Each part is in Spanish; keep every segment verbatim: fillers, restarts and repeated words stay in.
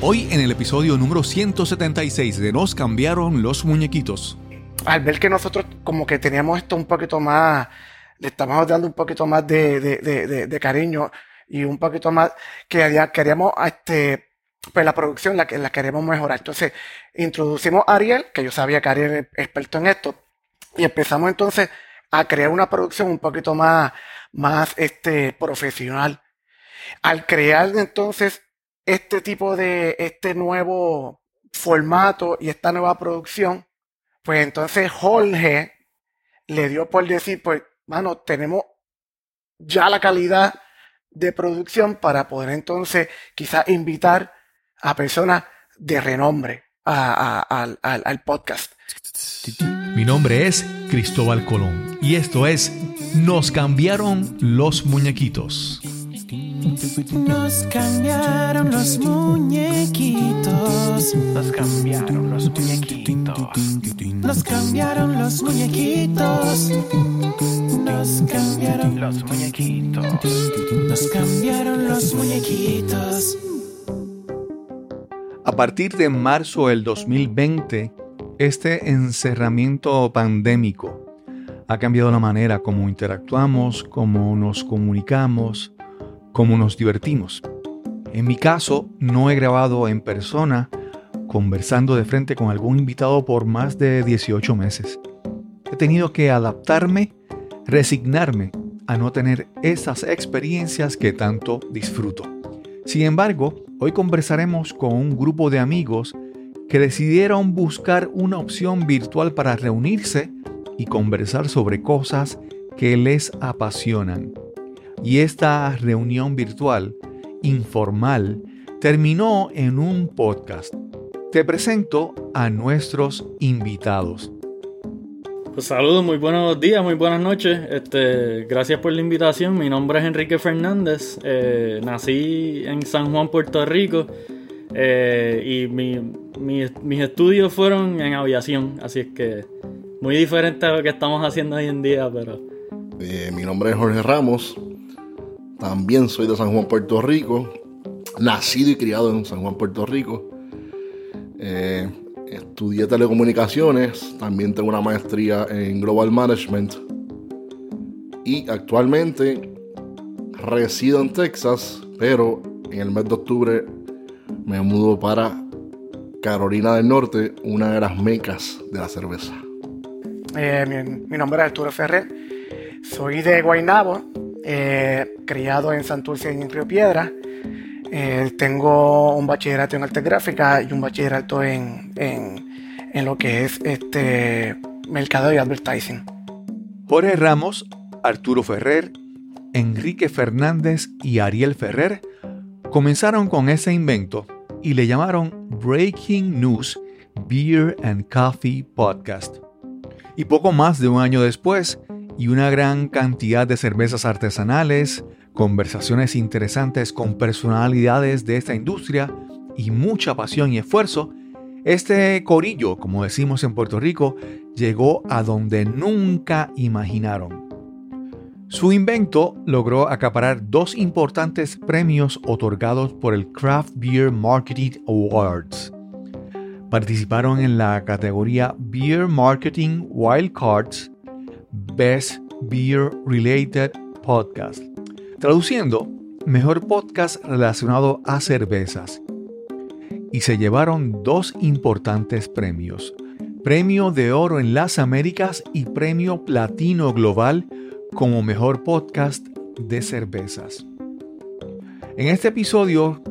Hoy en el episodio número ciento setenta y seis de Nos cambiaron los muñequitos. Al ver que nosotros como que teníamos esto un poquito más, le estábamos dando un poquito más de, de, de, de, de cariño y un poquito más que queríamos, este, pues la producción la, la queríamos mejorar. Entonces introducimos a Ariel, que yo sabía que Ariel era experto en esto, y empezamos entonces a crear una producción un poquito más, más este, profesional. Al crear entonces este tipo de, este nuevo formato y esta nueva producción, pues entonces Jorge le dio por decir, pues, mano, tenemos ya la calidad de producción para poder entonces quizás invitar a personas de renombre a, a, a, al, al podcast. Mi nombre es Cristóbal Colón y esto es Nos cambiaron los muñequitos. Nos cambiaron los muñequitos. Nos cambiaron los muñequitos. Nos cambiaron los muñequitos. Nos cambiaron los muñequitos. Nos cambiaron los muñequitos. A partir de marzo del dos mil veinte, este encerramiento pandémico ha cambiado la manera como interactuamos, como nos comunicamos, cómo nos divertimos. En mi caso, no he grabado en persona, conversando de frente con algún invitado por más de dieciocho meses. He tenido que adaptarme, resignarme a no tener esas experiencias que tanto disfruto. Sin embargo, hoy conversaremos con un grupo de amigos que decidieron buscar una opción virtual para reunirse y conversar sobre cosas que les apasionan. Y esta reunión virtual, informal, terminó en un podcast. Te presento a nuestros invitados. Pues saludos, muy buenos días, muy buenas noches. Este, gracias por la invitación. Mi nombre es Enrique Fernández. Eh, nací en San Juan, Puerto Rico. Eh, y mi, mi, mis estudios fueron en aviación. Así es que muy diferente a lo que estamos haciendo hoy en día. Pero eh, mi nombre es Jorge Ramos. También soy de San Juan, Puerto Rico, nacido y criado en San Juan, Puerto Rico. Eh, estudié telecomunicaciones, también tengo una maestría en Global Management. Y actualmente resido en Texas, pero en el mes de octubre me mudo para Carolina del Norte, una de las mecas de la cerveza. Eh, mi, mi nombre es Arturo Ferrer, soy de Guaynabo. Eh, criado en Santurce y en Río Piedras. Eh, tengo un bachillerato en artes gráficas y un bachillerato en, en, en lo que es este mercado y advertising. Jorge Ramos, Arturo Ferrer, Enrique Fernández y Ariel Ferrer comenzaron con ese invento y le llamaron Breaking News Beer and Coffee Podcast. Y poco más de un año después, y una gran cantidad de cervezas artesanales, conversaciones interesantes con personalidades de esta industria y mucha pasión y esfuerzo, este corillo, como decimos en Puerto Rico, llegó a donde nunca imaginaron. Su invento logró acaparar dos importantes premios otorgados por el Craft Beer Marketing Awards. Participaron en la categoría Beer Marketing Wild Cards Best Beer Related Podcast, traduciendo, mejor podcast relacionado a cervezas, y se llevaron dos importantes premios: premio de oro en las Américas y premio platino global como mejor podcast de cervezas. En este episodio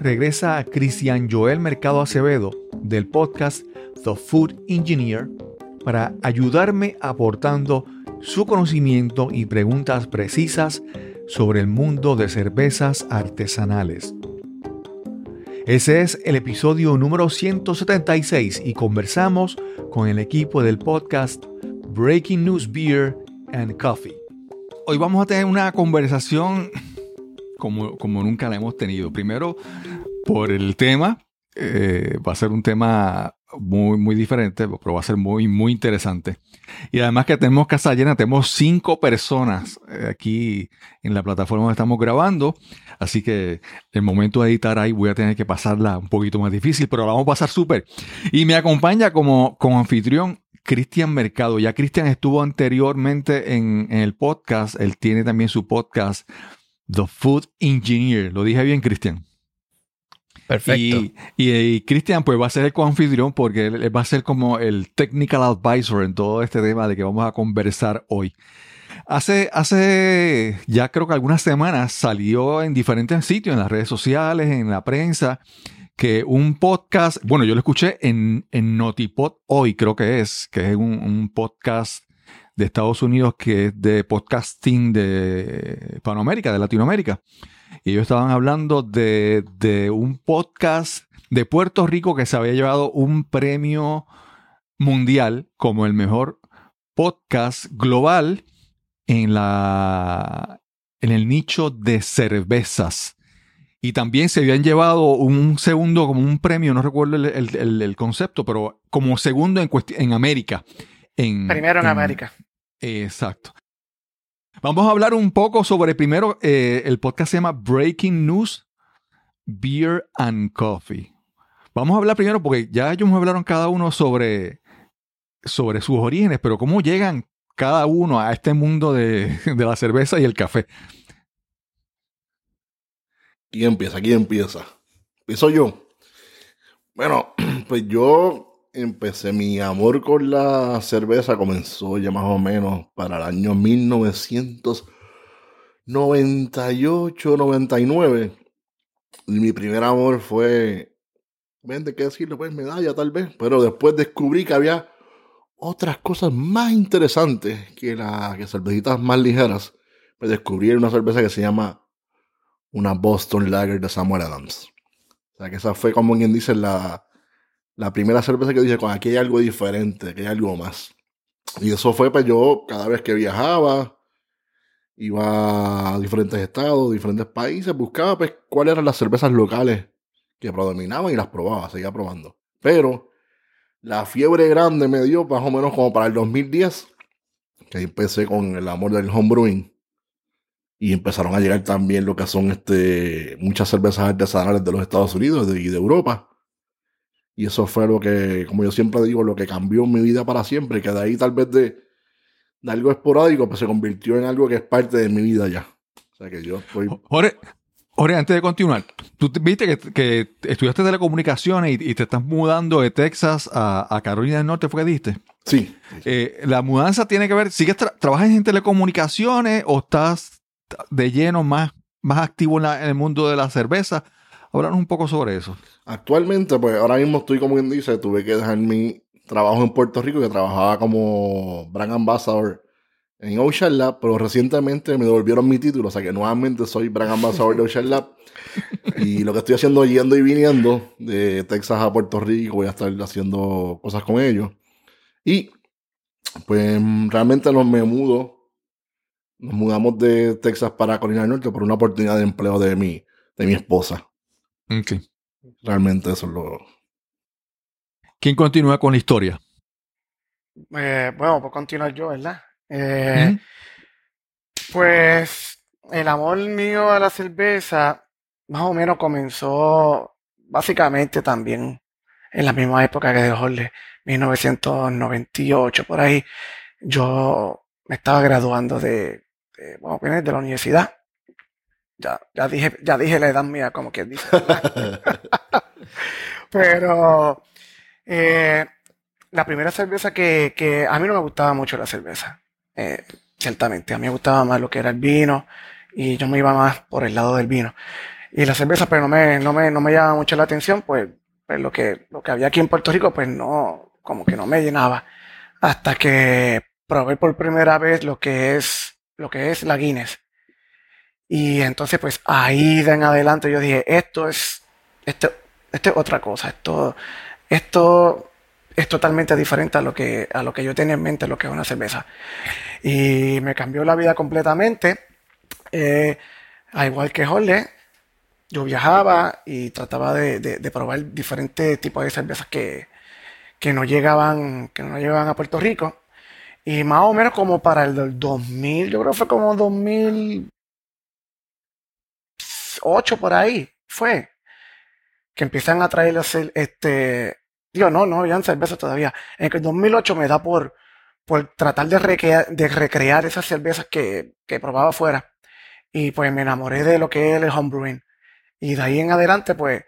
regresa Cristian Joel Mercado Acevedo del podcast The Food Engineer para ayudarme aportando su conocimiento y preguntas precisas sobre el mundo de cervezas artesanales. Ese es el episodio número ciento setenta y seis y conversamos con el equipo del podcast Breaking News Beer and Coffee. Hoy vamos a tener una conversación como, como nunca la hemos tenido. Primero, por el tema. Eh, va a ser un tema muy, muy diferente, pero va a ser muy, muy interesante. Y además que tenemos casa llena, tenemos cinco personas aquí en la plataforma donde estamos grabando, así que el momento de editar ahí voy a tener que pasarla un poquito más difícil, pero la vamos a pasar súper. Y me acompaña como, como anfitrión Cristian Mercado. Ya Cristian estuvo anteriormente en, en el podcast, él tiene también su podcast The Food Engineer. ¿Lo dije bien, Cristian? Perfecto. Y, y, y Cristian pues va a ser el coanfitrión porque él, él va a ser como el technical advisor en todo este tema de que vamos a conversar hoy. Hace, hace ya creo que algunas semanas salió en diferentes sitios, en las redes sociales, en la prensa, que un podcast, bueno, yo lo escuché en, en NotiPod hoy, creo que es, que es un, un podcast de Estados Unidos que es de podcasting de Hispanoamérica, de Latinoamérica. Y ellos estaban hablando de, de un podcast de Puerto Rico que se había llevado un premio mundial como el mejor podcast global en, la, en el nicho de cervezas. Y también se habían llevado un segundo como un premio, no recuerdo el, el, el concepto, pero como segundo en, cuest- en América. En, Primero en, en América. Exacto. Vamos a hablar un poco sobre, primero, eh, el podcast se llama Breaking News Beer and Coffee. Vamos a hablar primero, porque ya ellos me hablaron cada uno sobre, sobre sus orígenes, pero cómo llegan cada uno a este mundo de, de la cerveza y el café. ¿Quién empieza? ¿Quién empieza? ¿Empiezo yo? Bueno, pues yo... Empecé mi amor con la cerveza, comenzó ya más o menos para el año mil novecientos noventa y ocho, noventa y nueve. Y mi primer amor fue, vende, qué decirlo, pues medalla tal vez. Pero después descubrí que había otras cosas más interesantes que las que cervecitas más ligeras. Me descubrí una cerveza que se llama una Boston Lager de Samuel Adams. O sea que esa fue, como quien dice, la... La primera cerveza que dije, aquí hay algo diferente, aquí hay algo más. Y eso fue, pues yo, cada vez que viajaba, iba a diferentes estados, diferentes países, buscaba, pues, cuáles eran las cervezas locales que predominaban y las probaba, seguía probando. Pero la fiebre grande me dio más o menos como para el dos mil diez, que ahí empecé con el amor del home brewing. Y empezaron a llegar también lo que son este, muchas cervezas artesanales de los Estados Unidos y de Europa. Y eso fue lo que, como yo siempre digo, lo que cambió mi vida para siempre. Que de ahí tal vez de, de algo esporádico, pues se convirtió en algo que es parte de mi vida ya. O sea que yo estoy... Jorge, Jorge antes de continuar, tú te, viste que, que estudiaste telecomunicaciones y, y te estás mudando de Texas a, a Carolina del Norte, ¿fue que diste? Sí. sí. Eh, la mudanza tiene que ver, ¿sigues tra- trabajas en telecomunicaciones o estás de lleno más, más activo en, la, en el mundo de la cerveza? Háblanos un poco sobre eso. Actualmente, pues ahora mismo estoy, como quien dice, tuve que dejar mi trabajo en Puerto Rico, que trabajaba como brand ambassador en Ocean Lab, pero recientemente me devolvieron mi título, o sea que nuevamente soy brand ambassador de Ocean Lab. Y lo que estoy haciendo es yendo y viniendo de Texas a Puerto Rico, voy a estar haciendo cosas con ellos. Y pues realmente nos me mudo, nos mudamos de Texas para Carolina del Norte por una oportunidad de empleo de mi, de mi esposa. Okay. Realmente eso es lo... ¿Quién continúa con la historia? Eh, bueno, pues continuar yo, ¿verdad? Eh, ¿Mm? Pues el amor mío a la cerveza más o menos comenzó básicamente también en la misma época que de Jorge, mil novecientos noventa y ocho, por ahí. Yo me estaba graduando de, de, bueno, de la universidad. Ya, ya dije, ya dije la edad mía, como quien dice. Pero eh, la primera cerveza que, que a mí no me gustaba mucho la cerveza, eh, ciertamente. A mí me gustaba más lo que era el vino y yo me iba más por el lado del vino. Y la cerveza, pero no me, no me, no me llamaba mucho la atención, pues, pues lo que, lo que había aquí en Puerto Rico, pues no, como que no me llenaba. Hasta que probé por primera vez lo que es, lo que es la Guinness. Y entonces, pues, ahí de en adelante yo dije, esto es, esto, esto es otra cosa, esto, esto es totalmente diferente a lo que, a lo que yo tenía en mente, lo que es una cerveza. Y me cambió la vida completamente. Eh, al igual que Jorge, yo viajaba y trataba de, de, de probar diferentes tipos de cervezas que, que no llegaban, que no llegaban a Puerto Rico. Y más o menos como para el dos mil, yo creo que fue como dos mil ocho por ahí, fue, que empiezan a traer este, digo, no, no habían cervezas todavía. En el dos mil ocho me da por, por tratar de recrear, de recrear esas cervezas que, que probaba afuera. Y pues me enamoré de lo que es el homebrewing. Y de ahí en adelante, pues,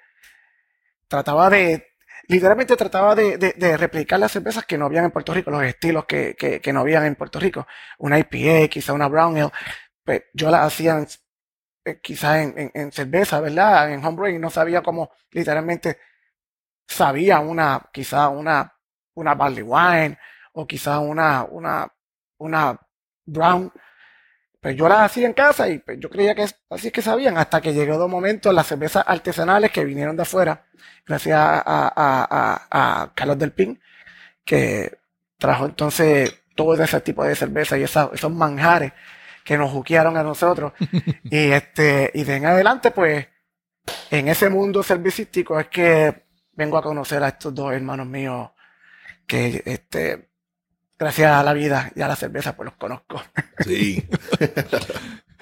trataba de, literalmente trataba de, de, de replicar las cervezas que no habían en Puerto Rico, los estilos que, que, que no habían en Puerto Rico. Una I P A, quizá una Brown Ale, pues yo las hacía eh, quizás en, en, en cerveza, ¿verdad? En homebrewing no sabía cómo, literalmente, sabía una, quizá una, una Barley Wine, o quizá una, una, una Brown. Pues yo las hacía en casa y pues yo creía que así es que sabían, hasta que llegó de un momento las cervezas artesanales que vinieron de afuera, gracias a, a, a, a Carlos Del Pin, que trajo entonces todo ese tipo de cerveza y esa, esos manjares que nos juquearon a nosotros. Y este, y de en adelante, pues, en ese mundo cervecístico es que vengo a conocer a estos dos hermanos míos que, este, gracias a la vida y a la cerveza, pues los conozco. Sí.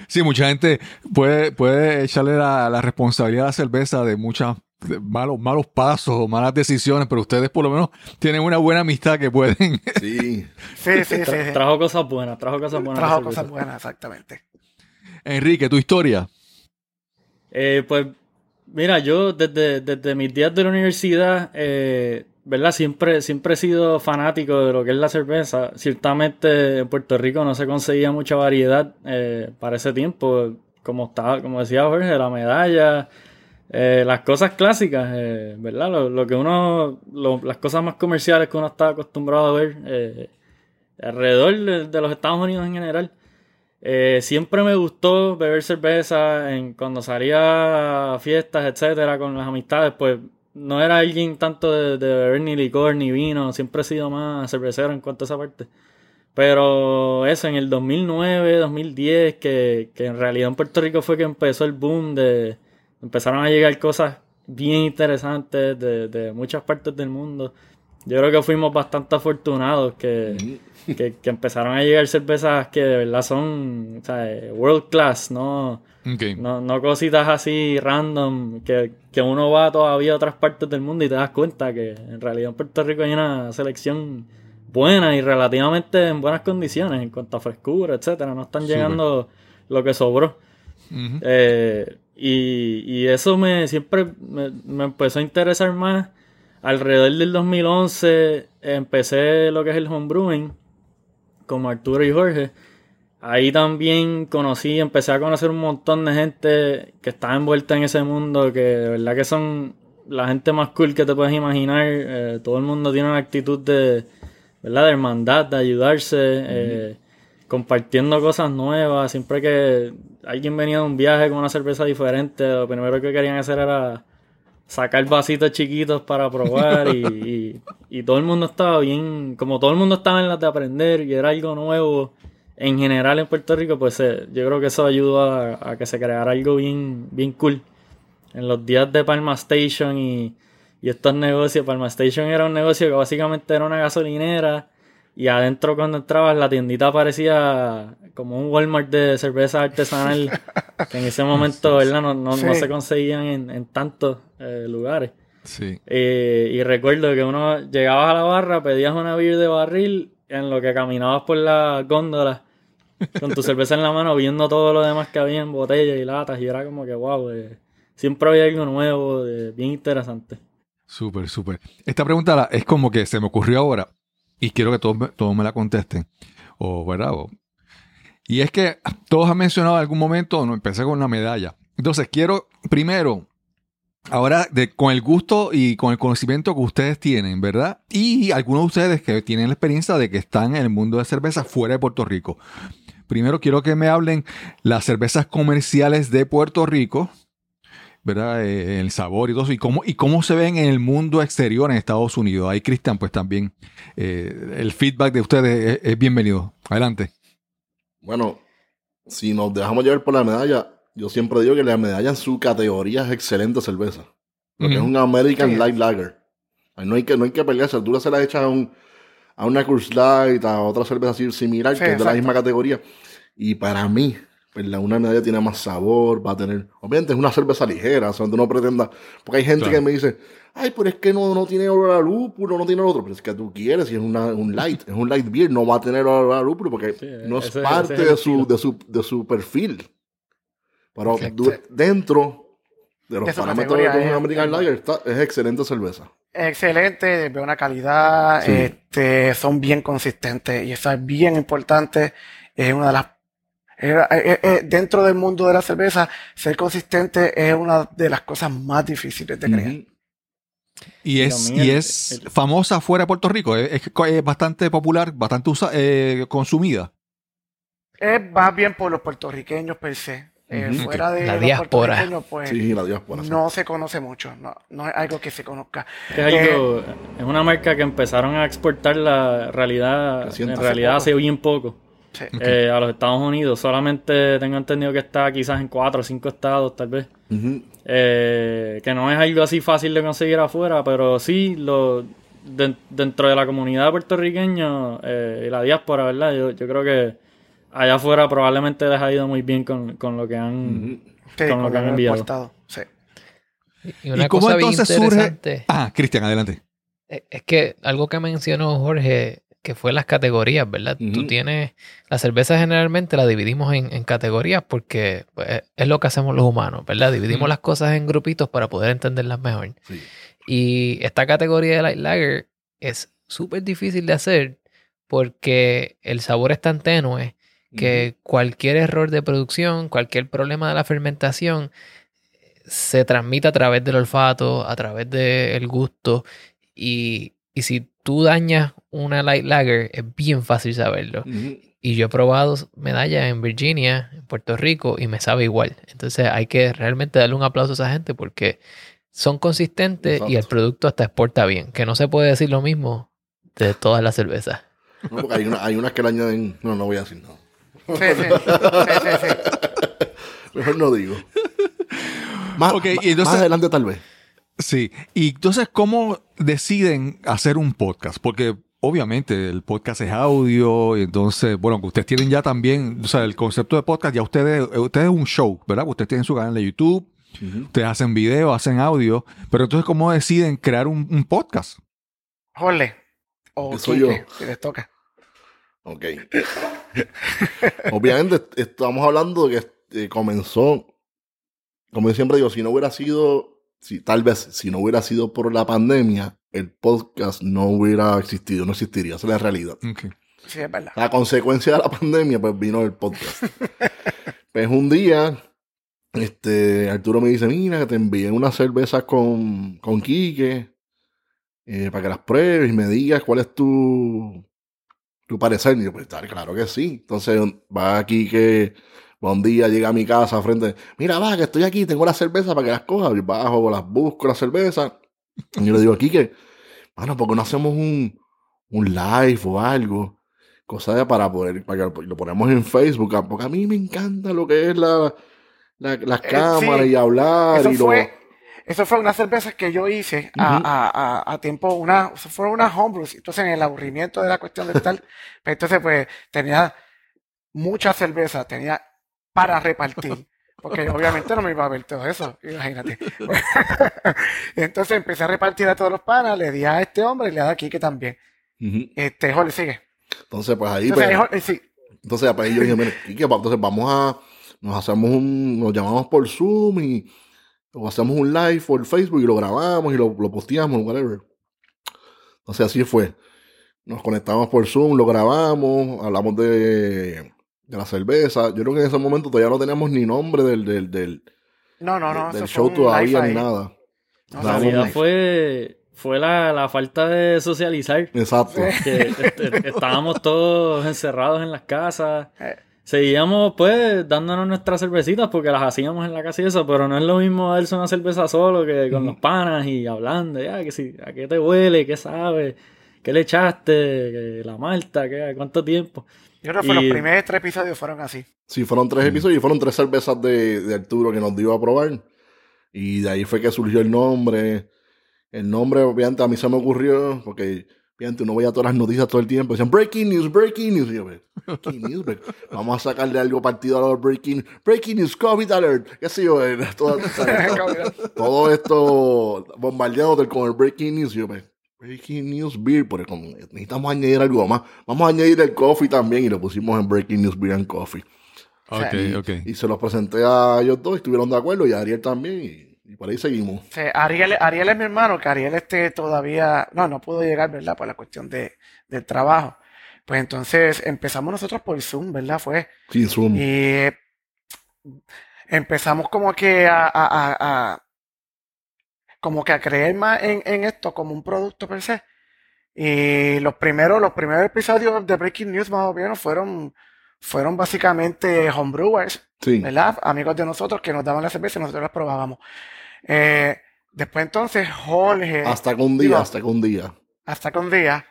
Sí, mucha gente puede, puede echarle la, la responsabilidad a la cerveza de muchos malos, malos pasos o malas decisiones, pero ustedes por lo menos tienen una buena amistad que pueden. Sí. Sí, sí, Tra- sí. Trajo cosas buenas, trajo cosas buenas. Trajo cosas buenas, exactamente. Enrique, ¿tu historia? Eh, pues, mira, yo desde, desde mis días de la universidad... Eh, ¿verdad? Siempre, siempre he sido fanático de lo que es la cerveza. Ciertamente en Puerto Rico no se conseguía mucha variedad eh, para ese tiempo. Como estaba, como decía Jorge, la medalla, eh, las cosas clásicas, eh, ¿verdad? Lo, lo que uno, lo, las cosas más comerciales que uno está acostumbrado a ver eh, alrededor de, de los Estados Unidos en general. Eh, siempre me gustó beber cerveza en, cuando salía a fiestas, etcétera, con las amistades, pues. No era alguien tanto de, de beber ni licor ni vino. Siempre he sido más cervecero en cuanto a esa parte. Pero eso, en el dos mil nueve, dos mil diez, que, que en realidad en Puerto Rico fue que empezó el boom de... Empezaron a llegar cosas bien interesantes de, de muchas partes del mundo. Yo creo que fuimos bastante afortunados que, que, que empezaron a llegar cervezas que de verdad son, o sea, world class, ¿no? Okay. No, no cositas así random que, que uno va todavía a otras partes del mundo y te das cuenta que en realidad en Puerto Rico hay una selección buena y relativamente en buenas condiciones en cuanto a frescura, etcétera. No están llegando Super. Lo que sobró. Uh-huh. Eh, y, y eso me siempre me, me empezó a interesar más. Alrededor del dos mil once empecé lo que es el homebrewing como Arturo y Jorge. Ahí también conocí, empecé a conocer un montón de gente que está envuelta en ese mundo, que de verdad que son la gente más cool que te puedes imaginar. Eh, todo el mundo tiene una actitud de, ¿verdad? De hermandad, de ayudarse, mm-hmm. eh, compartiendo cosas nuevas. Siempre que alguien venía de un viaje con una cerveza diferente, lo primero que querían hacer era sacar vasitos chiquitos para probar y, y, y todo el mundo estaba bien, como todo el mundo estaba en las de aprender y era algo nuevo. En general en Puerto Rico, pues eh, yo creo que eso ayudó a, a que se creara algo bien, bien cool. En los días de Palma Station y, y estos negocios, Palma Station era un negocio que básicamente era una gasolinera y adentro cuando entrabas la tiendita parecía como un Walmart de cerveza artesanal que en ese momento, ¿verdad? No, no, sí. no se conseguían en, en tantos eh, lugares. Sí. Eh, y recuerdo que uno llegabas a la barra, pedías una beer de barril en lo que caminabas por la góndola con tu cerveza en la mano, viendo todo lo demás que había en botellas y latas, y era como que wow, eh, siempre había algo nuevo, eh, bien interesante. Súper, súper. Esta pregunta es como que se me ocurrió ahora, y quiero que todos, todos me la contesten, o ¿verdad? O, y es que todos han mencionado en algún momento, no, empecé con una medalla. Entonces quiero, primero, ahora de, con el gusto y con el conocimiento que ustedes tienen, ¿verdad? Y algunos de ustedes que tienen la experiencia de que están en el mundo de cerveza fuera de Puerto Rico. Primero quiero que me hablen las cervezas comerciales de Puerto Rico, ¿verdad? Eh, el sabor y todo eso. Y cómo, y cómo se ven en el mundo exterior en Estados Unidos. Ahí, Cristian, pues también eh, el feedback de ustedes es, es bienvenido. Adelante. Bueno, si nos dejamos llevar por la medalla, yo siempre digo que la medalla en su categoría es excelente cerveza. Porque mm-hmm. es un American sí. Light Lager. No hay que, no hay que pelearse. Tú se las echas a, un, a una Coors Light, a otra cerveza así similar, sí, que exacto. es de la misma categoría. Y para mí, pues la una media tiene más sabor, va a tener... Obviamente es una cerveza ligera, o sea, no pretendas... Porque hay gente claro. que me dice, ay, pero es que no, no tiene olor a lúpulo, no tiene el otro. Pero es que tú quieres, si es una, un light, es un light beer, no va a tener olor a lúpulo porque sí, no es ese, parte ese es de, su, de, su, de su perfil. Pero du- dentro... De los de parámetros de un American Lager está, es excelente cerveza. Excelente, de buena calidad, sí. este, son bien consistentes y eso es bien importante. Es una de las es, es, es, dentro del mundo de la cerveza, ser consistente es una de las cosas más difíciles de crear. Mm-hmm. Y es, y es el, el, famosa fuera de Puerto Rico, es, es bastante popular, bastante usa, eh, consumida. Es, va bien por los puertorriqueños per se. Eh, uh-huh. Fuera de la diáspora, pues, sí, la diáspora sí. no se conoce mucho, no, no es algo que se conozca. Es, algo, eh, es una marca que empezaron a exportar la realidad, en realidad hace bien poco, sí. eh, okay. a los Estados Unidos. Solamente tengo entendido que está quizás en cuatro o cinco estados, tal vez. Uh-huh. Eh, que no es algo así fácil de conseguir afuera, pero sí lo de, dentro de la comunidad puertorriqueña eh, y la diáspora, ¿verdad? Yo, yo creo que allá afuera probablemente les ha ido muy bien con, con lo que han, sí, con lo que han enviado. Sí. Y, una ¿Y cómo cosa entonces bien surge? Ah, Cristian, adelante. Es que algo que mencionó Jorge, que fue las categorías, ¿verdad? Uh-huh. Tú tienes... La cerveza generalmente la dividimos en, en categorías porque pues, es lo que hacemos los humanos, ¿verdad? Dividimos uh-huh. las cosas en grupitos para poder entenderlas mejor. Sí. Y esta categoría de Light Lager es súper difícil de hacer porque el sabor es tan tenue que cualquier error de producción, cualquier problema de la fermentación se transmite a través del olfato, a través del gusto. Y, y si tú dañas una light lager, es bien fácil saberlo. Uh-huh. Y yo he probado medallas en Virginia, en Puerto Rico, y me sabe igual. Entonces hay que realmente darle un aplauso a esa gente porque son consistentes Exacto. y el producto hasta exporta bien. Que no se puede decir lo mismo de todas las cervezas. No, porque hay, una, hay unas que le añaden... No, no voy a decir nada. Sí, sí, sí, sí, sí. Mejor no digo. Más, okay, y entonces, más adelante tal vez. Sí. Y entonces, ¿cómo deciden hacer un podcast? Porque obviamente el podcast es audio. Y entonces, bueno, que ustedes tienen ya también, o sea, el concepto de podcast, ya ustedes, ustedes es un show, ¿verdad? Ustedes tienen su canal de YouTube, uh-huh. ustedes hacen video, hacen audio. Pero entonces, ¿cómo deciden crear un, un podcast? Jole. O soy yo. Si les toca. Ok. Obviamente estamos hablando de que eh, comenzó, como yo siempre digo, si no hubiera sido, si, tal vez si no hubiera sido por la pandemia, el podcast no hubiera existido, no existiría. Esa es la realidad. Okay. Sí, es verdad. La consecuencia de la pandemia, pues vino el podcast. Pues un día, este, Arturo me dice, mira, que te envié unas cervezas con, con Quique eh, para que las pruebes y me digas cuál es tu... tu parecer, y yo, pues claro que sí. Entonces va aquí que un día llega a mi casa frente, mira, va, que estoy aquí, tengo las cervezas para que las cojas. Yo bajo, las busco, las cervezas. Y yo le digo aquí que, bueno, ¿por qué no hacemos un, un live o algo? Cosa de para poder, para que lo ponemos en Facebook, porque a mí me encanta lo que es la, la las cámaras eh, sí. y hablar. Eso y fue... lo... Eso fue una cerveza que yo hice a, uh-huh. a, a, a tiempo, una, eso fueron unas homebrews. Entonces, en el aburrimiento de la cuestión de tal, entonces, pues, tenía mucha cerveza, tenía para repartir. Porque obviamente no me iba a ver todo eso, imagínate. Entonces, empecé a repartir a todos los panas, le di a este hombre y le di a Quique también. Uh-huh. Este, Jorge, sigue. Entonces, pues ahí, entonces, pues, Jorge, sí. Entonces, pues, yo dije, mire, Quique, entonces vamos a, nos hacemos un, nos llamamos por Zoom y, o hacemos un live por Facebook y lo grabamos y lo, lo posteamos, whatever. Entonces así fue. Nos conectamos por Zoom, lo grabamos, hablamos de, de la cerveza. Yo creo que en ese momento todavía no teníamos ni nombre del, del, del, no, no, no, del eso show todavía ni nada. No, la realidad fue, fue la, la falta de socializar. Exacto. Que, est- est- estábamos todos encerrados en las casas. Seguíamos, pues, dándonos nuestras cervecitas porque las hacíamos en la casa y eso, pero no es lo mismo darse una cerveza solo que con mm. los panas y hablando, ya, que si, ¿a qué te huele? ¿Qué sabes? ¿Qué le echaste? ¿Qué, la malta? ¿Qué, ¿Cuánto tiempo? Yo creo que los primeros tres episodios fueron así. Sí, fueron tres mm. episodios y fueron tres cervezas de, de Arturo que nos dio a probar. Y de ahí fue que surgió el nombre El nombre, obviamente, a mí se me ocurrió, porque obviamente uno veía todas las noticias todo el tiempo, decían Breaking News, Breaking News, y yo, Breaking News, vamos a sacarle algo partido a los Breaking Breaking News, COVID alert, qué sé yo, todo, todo esto bombardeado con el Breaking News, y yo, Breaking News Beer, porque necesitamos añadir algo más, vamos a añadir el coffee también, y lo pusimos en Breaking News Beer and Coffee. Ok, y, ok. Y se los presenté a ellos dos, estuvieron de acuerdo, y a Ariel también, y... Y por ahí seguimos. Sí, Ariel, Ariel es mi hermano, que Ariel este todavía... No, no pudo llegar, ¿verdad? Por la cuestión de, del trabajo. Pues entonces empezamos nosotros por Zoom, ¿verdad? Fue... Sí, Zoom. Y eh, empezamos como que a, a, a, a... Como que a creer más en, en esto como un producto per se. Y los primeros, los primeros episodios de Breaking News más o menos fueron... Fueron básicamente homebrewers, sí, ¿verdad? Amigos de nosotros que nos daban la cerveza y nosotros las probábamos. Eh, después entonces Jorge... Hasta que un día, digo, hasta que un día. Hasta que un día,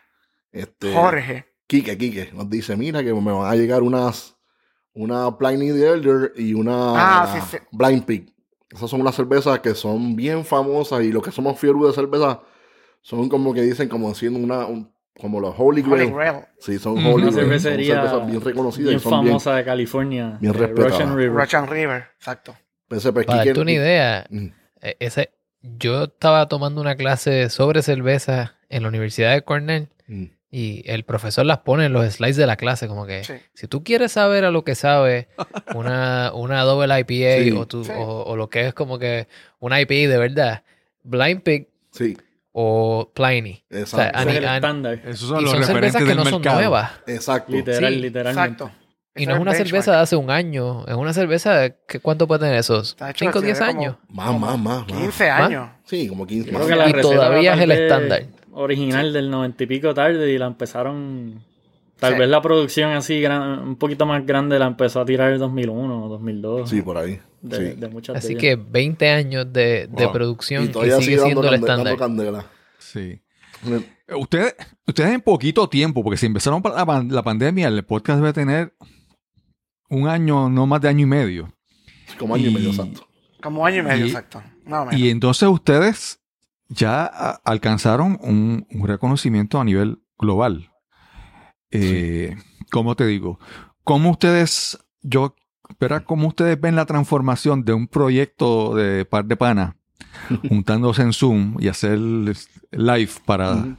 este, Jorge. Quique, Quique, nos dice, mira que me van a llegar unas... Una Pliny the Elder y una ah, sí, sí. Blind Pig. Esas son unas cervezas que son bien famosas y los que somos fieles de cerveza son como que dicen, como haciendo una... Un, como los Holy Grail. Holy Grail. Sí, son mm-hmm. Holy Grail. Una cervecería son cervezas bien reconocidas bien y son famosa bien, de California. Bien respetadas. Russian River. Russian River, exacto. P S P, para darte una idea, mm. ese, yo estaba tomando una clase sobre cerveza en la Universidad de Cornell mm. y el profesor las pone en los slides de la clase, como que sí, si tú quieres saber a lo que sabe una, una double I P A sí, o, tu, sí. o, o lo que es como que una I P A de verdad, Blind Pig. Sí. O Pliny. Exacto. O sea, es el estándar. Esos son y los son referentes del mercado. Son cervezas que no mercado. son nuevas. Exacto. Literal, sí, literalmente. Exacto. Y no es una benchmark. Cerveza de hace un año. Es una cerveza... Que, ¿cuánto puede tener esos? ¿cinco o diez años? Más, más, más. quince más. años. Sí, como quince más. Creo que la y todavía es el estándar. Original sí. del noventa y pico tarde y la empezaron... Tal sí. vez la producción así, gran, un poquito más grande, la empezó a tirar en dos mil uno o dos mil dos. Sí, por ahí. De, sí. de muchas así que veinte años de, de wow. producción y, todavía y sigue, sigue siendo el estándar. Candela. Sí. Ustedes, ustedes en poquito tiempo, porque si empezaron la, la pandemia, el podcast debe tener un año, no más de año y medio. Sí, como año y, y medio, exacto. Como año y medio, y, exacto. No, y entonces ustedes ya a, alcanzaron un, un reconocimiento a nivel global. Eh, sí. ¿Cómo te digo? ¿Cómo ustedes, yo, verás cómo ustedes ven la transformación de un proyecto de par de pana juntándose en Zoom y hacer live para... Uh-huh.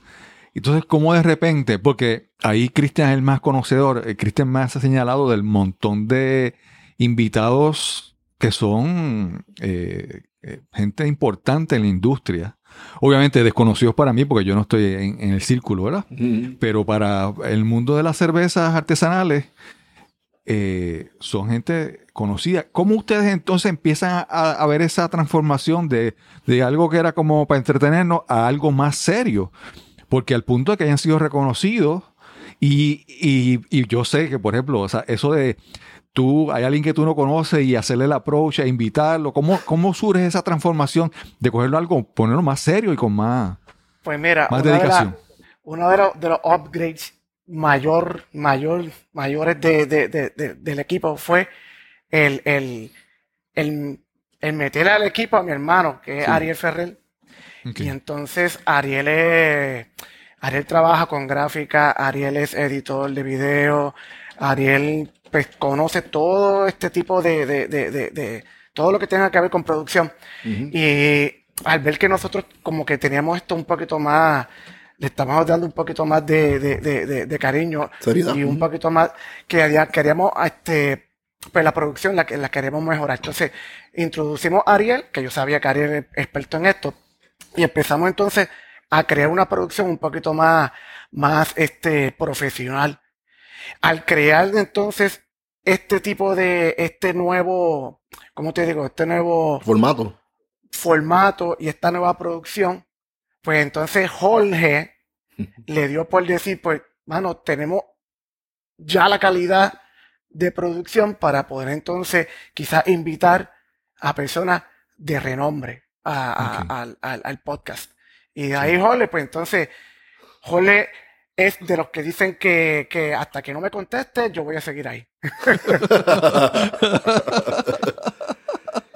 Entonces, ¿cómo de repente? Porque ahí Cristian es el más conocedor, eh, Cristian más ha señalado del montón de invitados que son eh, eh, gente importante en la industria. Obviamente desconocidos para mí porque yo no estoy en, en el círculo, ¿verdad? Uh-huh. Pero para el mundo de las cervezas artesanales eh, son gente conocida. ¿Cómo ustedes entonces empiezan a, a ver esa transformación de, de algo que era como para entretenernos a algo más serio? Porque al punto de que hayan sido reconocidos y, y, y yo sé que, por ejemplo, o sea, eso de tú, hay alguien que tú no conoces y hacerle el approach, e invitarlo. ¿Cómo, cómo surge esa transformación de cogerlo algo, ponerlo más serio y con más, pues mira, más una dedicación? De la, uno de los, de los upgrades mayor, mayor, mayores de, de, de, de, del equipo fue el, el, el, el meter al equipo a mi hermano, que es sí. Ariel Ferrer. Okay. Y entonces Ariel es, Ariel trabaja con gráfica, Ariel es editor de video, Ariel... pues conoce todo este tipo de, de, de, de, de todo lo que tenga que ver con producción. Uh-huh. Y al ver que nosotros como que teníamos esto un poquito más, le estábamos dando un poquito más de, de, de, de, de cariño. ¿Sería? Y un poquito más que queríamos, este, pues la producción la, la queríamos mejorar. Entonces introducimos a Ariel, que yo sabía que Ariel era experto en esto, y empezamos entonces a crear una producción un poquito más, más este, profesional. Al crear entonces este tipo de, este nuevo, ¿cómo te digo? Este nuevo formato. Formato y esta nueva producción, pues entonces Jorge le dio por decir, pues, mano, tenemos ya la calidad de producción para poder entonces quizás invitar a personas de renombre a, okay. a, al, al, al podcast. Y de ahí Jorge, pues entonces, Jorge... es de los que dicen que, que hasta que no me conteste, yo voy a seguir ahí.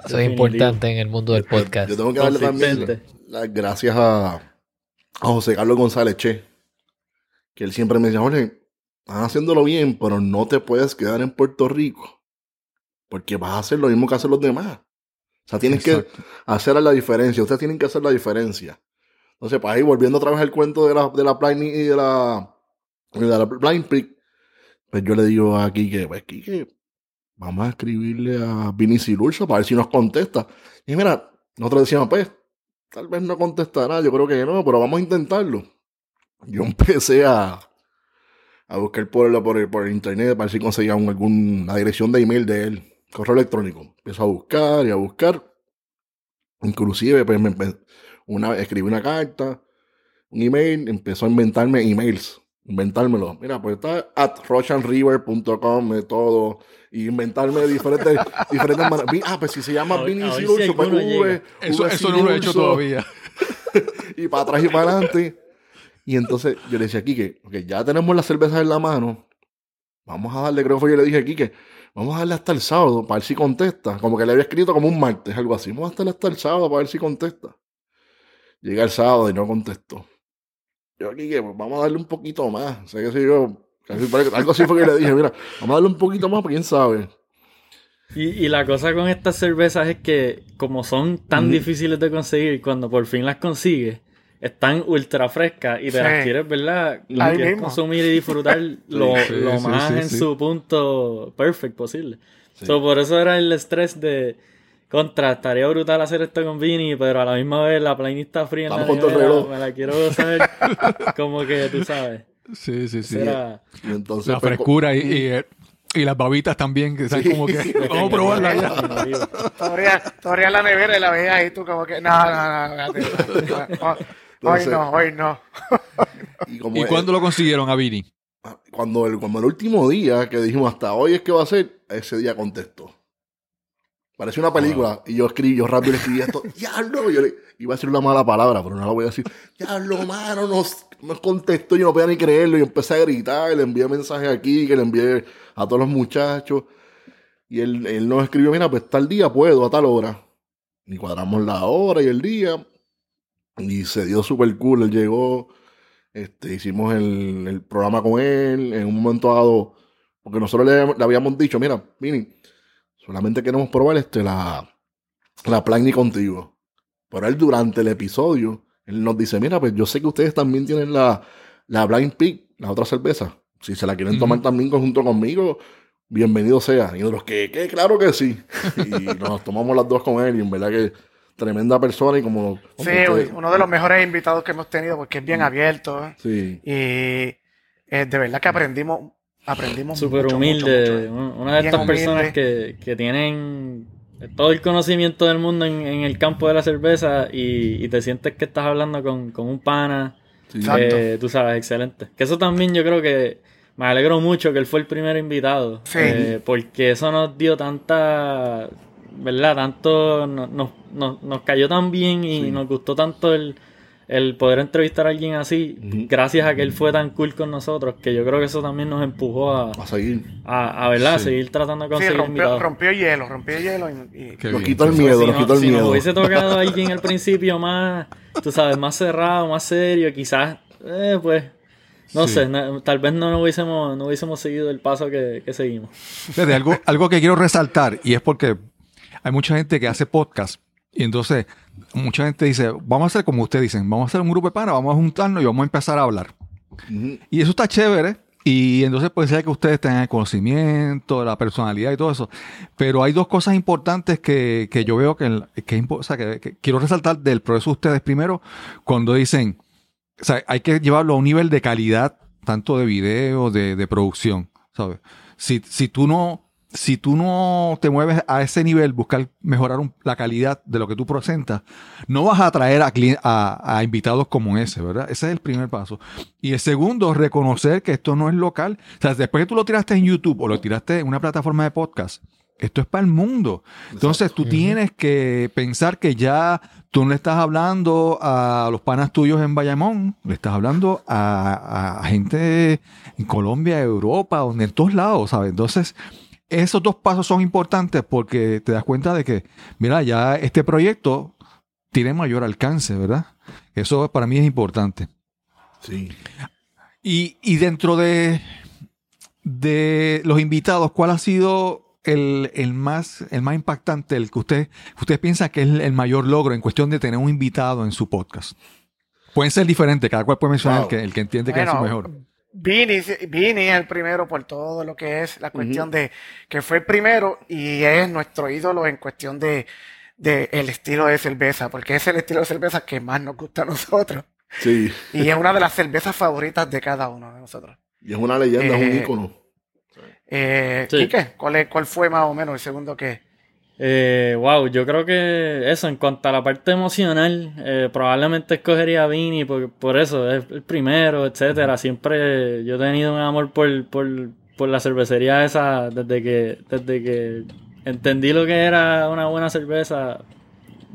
Eso es importante en el mundo del podcast. Yo tengo que darle también las gracias a, a José Carlos González Che, que él siempre me decía, Jorge, estás haciéndolo bien, pero no te puedes quedar en Puerto Rico, porque vas a hacer lo mismo que hacen los demás. O sea, tienes Exacto. que hacer la diferencia. Ustedes tienen que hacer la diferencia. Entonces, para ahí, volviendo otra vez al cuento de la, de la Pliny y de la, de la Blind Pig, pues yo le digo a Quique, pues Quique, vamos a escribirle a Vinnie Cilurzo para ver si nos contesta. Y mira, nosotros decíamos, pues, tal vez no contestará, yo creo que no, pero vamos a intentarlo. Yo empecé a, a buscar por, por, por internet para ver si conseguía un, alguna dirección de email de él, correo electrónico. Empiezo a buscar y a buscar. Inclusive, pues, me empecé, una, escribí una carta, un email, empezó a inventarme emails. Inventármelo. Mira, pues está at russian river punto com, todo. Y inventarme diferentes... diferentes man- ah, pues si se llama Vinnie Cilurzo, pues V... Eso, eso no lo he hecho todavía. Y para atrás y para adelante. Y entonces yo le decía a Quique, ok, ya tenemos las cervezas en la mano. Vamos a darle, creo que yo le dije a Quique, vamos a darle hasta el sábado para ver si contesta. Como que le había escrito como un martes, algo así. Vamos a darle hasta el sábado para ver si contesta. Llega el sábado y no contestó. Yo aquí que pues, vamos a darle un poquito más. O sea, que si yo, algo así fue que le dije, mira, vamos a darle un poquito más, quién sabe. Y, y la cosa con estas cervezas es que, como son tan mm. difíciles de conseguir, cuando por fin las consigues, están ultra frescas y te sí. las quieres, ¿verdad? Las quieres mismo. consumir y disfrutar lo, sí, lo sí, más sí, en sí. su punto perfect posible. Sí. So, por eso era el estrés de... Contra, estaría brutal hacer esto con Vinnie, pero a la misma vez la Pliny está fría en la nevera, me la quiero saber como que tú sabes. Sí, sí, sí. Era... Y entonces, la frescura pues, y, y, y las babitas también, que sabes sí, como que sí, vamos a probarla ya. Te abrías la nevera y la veías ahí tú como que no, no, no, no, no, no. Entonces, hoy no, hoy no. ¿Y, ¿Y es, cuándo lo consiguieron a Vinnie? Cuando el, cuando el último día que dijimos hasta hoy es que va a ser, ese día contestó. Parece una película. Wow. Y yo escribí, yo rápido le escribí esto. ¡Diablo! Yo le iba a decir una mala palabra, pero no la voy a decir. ¡Diablo, mano! Nos, nos contestó. Yo no podía ni creerlo. Yo empecé a gritar. Le envié mensajes aquí, que le envié a todos los muchachos. Y él, él nos escribió, mira, pues tal día puedo, a tal hora. Y cuadramos la hora y el día. Y se dio súper cool. Él llegó. Este, hicimos el, el programa con él. En un momento dado, porque nosotros le, le habíamos dicho, mira, Vinnie, solamente queremos probar este, la, la Pliny contigo. Pero él durante el episodio, él nos dice, mira, pues yo sé que ustedes también tienen la, la Blind Pig, la otra cerveza. Si se la quieren mm-hmm. tomar también junto conmigo, bienvenido sea. Y nosotros, que, que claro que sí. Y nos tomamos las dos con él. Y en verdad que tremenda persona. Y como sí, ustedes, uno de los mejores invitados que hemos tenido, porque es bien mm, abierto. Sí. Y eh, de verdad que aprendimos... Aprendimos Súper mucho, humilde, mucho, mucho. Una de Bien estas humilde. Personas que, que tienen todo el conocimiento del mundo en, en el campo de la cerveza y, y te sientes que estás hablando con, con un pana, sí. eh, tú sabes, excelente. Que eso también yo creo que me alegro mucho que él fue el primer invitado, sí. eh, porque eso nos dio tanta, ¿verdad? Tanto, nos, nos, nos cayó tan bien y sí. nos gustó tanto el... el poder entrevistar a alguien así, uh-huh. gracias a que él fue tan cool con nosotros, que yo creo que eso también nos empujó a... A seguir. A, a ¿verdad? Sí. seguir tratando de conseguir... Sí, rompió, rompió hielo, rompió hielo y... y... Nos quitó el miedo, nos quitó el miedo. Si, no, si miedo. nos hubiese tocado a alguien al principio más, tú sabes, más cerrado, más serio, quizás, eh, pues... No sí. sé, no, tal vez no hubiésemos, no hubiésemos seguido el paso que, que seguimos. Fíjate, algo, algo que quiero resaltar, y es porque hay mucha gente que hace podcast, y entonces... Mucha gente dice, vamos a hacer como ustedes dicen, vamos a hacer un grupo de panas, vamos a juntarnos y vamos a empezar a hablar. Uh-huh. Y eso está chévere. Y entonces puede ser que ustedes tengan el conocimiento, la personalidad y todo eso. Pero hay dos cosas importantes que, que yo veo que, que, o sea, que, que quiero resaltar del proceso de ustedes. Primero, cuando dicen, o sea, hay que llevarlo a un nivel de calidad, tanto de video, de, de producción, ¿sabes? Si, si tú no... Si tú no te mueves a ese nivel, buscar mejorar un, la calidad de lo que tú presentas, no vas a atraer a, a, a invitados como ese, ¿verdad? Ese es el primer paso. Y el segundo, reconocer que esto no es local. O sea, después que tú lo tiraste en YouTube o lo tiraste en una plataforma de podcast, esto es para el mundo. Entonces, Exacto. tú tienes que pensar que ya tú no le estás hablando a los panas tuyos en Bayamón, le estás hablando a, a gente en Colombia, Europa, donde en todos lados, ¿sabes? Entonces... Esos dos pasos son importantes porque te das cuenta de que, mira, ya este proyecto tiene mayor alcance, ¿verdad? Eso para mí es importante. Sí. Y, y dentro de, de los invitados, ¿cuál ha sido el, el, más, el más impactante, el que usted, usted piensa que es el mayor logro en cuestión de tener un invitado en su podcast? Pueden ser diferentes, cada cual puede mencionar wow. el, que, el que entiende bueno, que es su mejor. Vinnie es el primero por todo lo que es la cuestión uh-huh. de que fue el primero y es nuestro ídolo en cuestión de, de el estilo de cerveza, porque es el estilo de cerveza que más nos gusta a nosotros. Sí. Y es una de las cervezas favoritas de cada uno de nosotros. Y es una leyenda, eh, es un ícono. Eh, sí. Quique, ¿cuál, es, ¿cuál fue más o menos el segundo que...? Eh, wow, yo creo que eso, en cuanto a la parte emocional, eh, probablemente escogería a Vinnie por, por eso, es el primero, etcétera. Siempre yo he tenido un amor por, por, por la cervecería esa, desde que, desde que entendí lo que era una buena cerveza.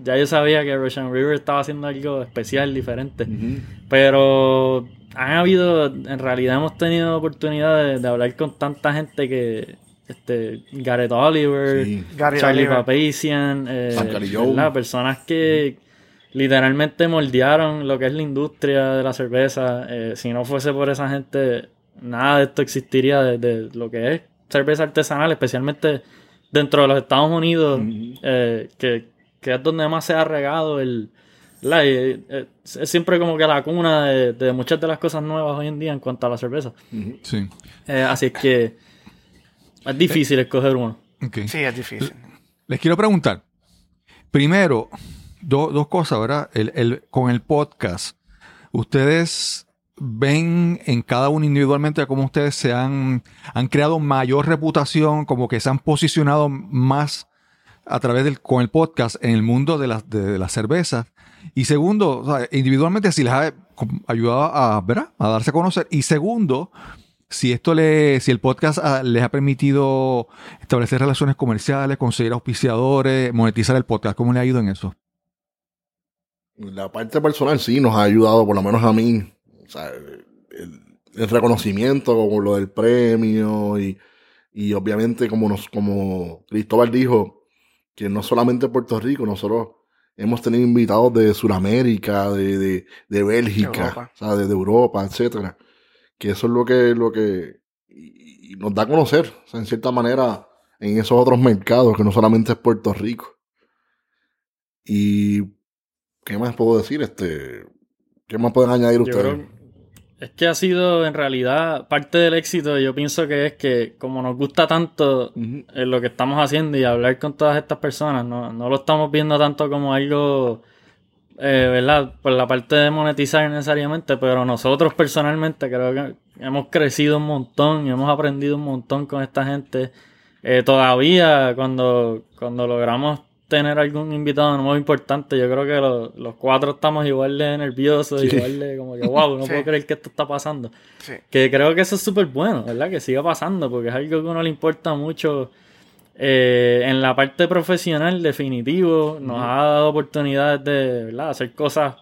Ya yo sabía que Russian River estaba haciendo algo especial, diferente. Uh-huh. Pero han habido, en realidad hemos tenido oportunidad de, de hablar con tanta gente que... Este, Garrett Oliver, sí. Garrett Charlie Papazian, eh, personas que literalmente moldearon lo que es la industria de la cerveza. Eh, si no fuese por esa gente, nada de esto existiría de, de lo que es cerveza artesanal, especialmente dentro de los Estados Unidos, mm-hmm. eh, que, que es donde más se ha regado el... La, eh, eh, es siempre como que la cuna de, de muchas de las cosas nuevas hoy en día en cuanto a la cerveza. Mm-hmm. Sí. Eh, así es que es difícil escoger uno. Okay. Sí, es difícil. Les quiero preguntar. Primero, do, dos cosas, ¿verdad? El, el, con el podcast, ¿ustedes ven en cada uno individualmente cómo ustedes se han, han creado mayor reputación, como que se han posicionado más a través del, con el podcast en el mundo de las de, de las cervezas? Y segundo, o sea, individualmente, si les ha ayudado a, ¿verdad? a darse a conocer. Y segundo... Si esto le, si el podcast les ha permitido establecer relaciones comerciales, conseguir auspiciadores, monetizar el podcast, ¿cómo le ha ido en eso? La parte personal sí nos ha ayudado, por lo menos a mí. O sea, el, el reconocimiento como lo del premio y, y obviamente como nos, como Cristóbal dijo, que no solamente en Puerto Rico, nosotros hemos tenido invitados de Sudamérica, de, de, de Bélgica, o sea, de, de Europa, etcétera. Que eso es lo que, lo que y, y nos da a conocer, o sea, en cierta manera, en esos otros mercados, que no solamente es Puerto Rico. ¿Y qué más puedo decir? Este, ¿qué más pueden añadir ustedes? Creo, es que ha sido, en realidad, parte del éxito, yo pienso que es que, como nos gusta tanto uh-huh. eh, lo que estamos haciendo y hablar con todas estas personas, no, no lo estamos viendo tanto como algo... Eh, ¿verdad? Por la parte de monetizar necesariamente, pero nosotros personalmente creo que hemos crecido un montón y hemos aprendido un montón con esta gente. Eh, todavía cuando, cuando logramos tener algún invitado nuevo importante, yo creo que lo, los cuatro estamos igual de nerviosos, sí. igual de como que wow, no sí. puedo creer que esto está pasando. Sí. Que creo que eso es súper bueno, ¿verdad? Que siga pasando porque es algo que a uno le importa mucho. Eh, en la parte profesional, definitivo, nos uh-huh. ha dado oportunidades de, ¿verdad?, hacer cosas.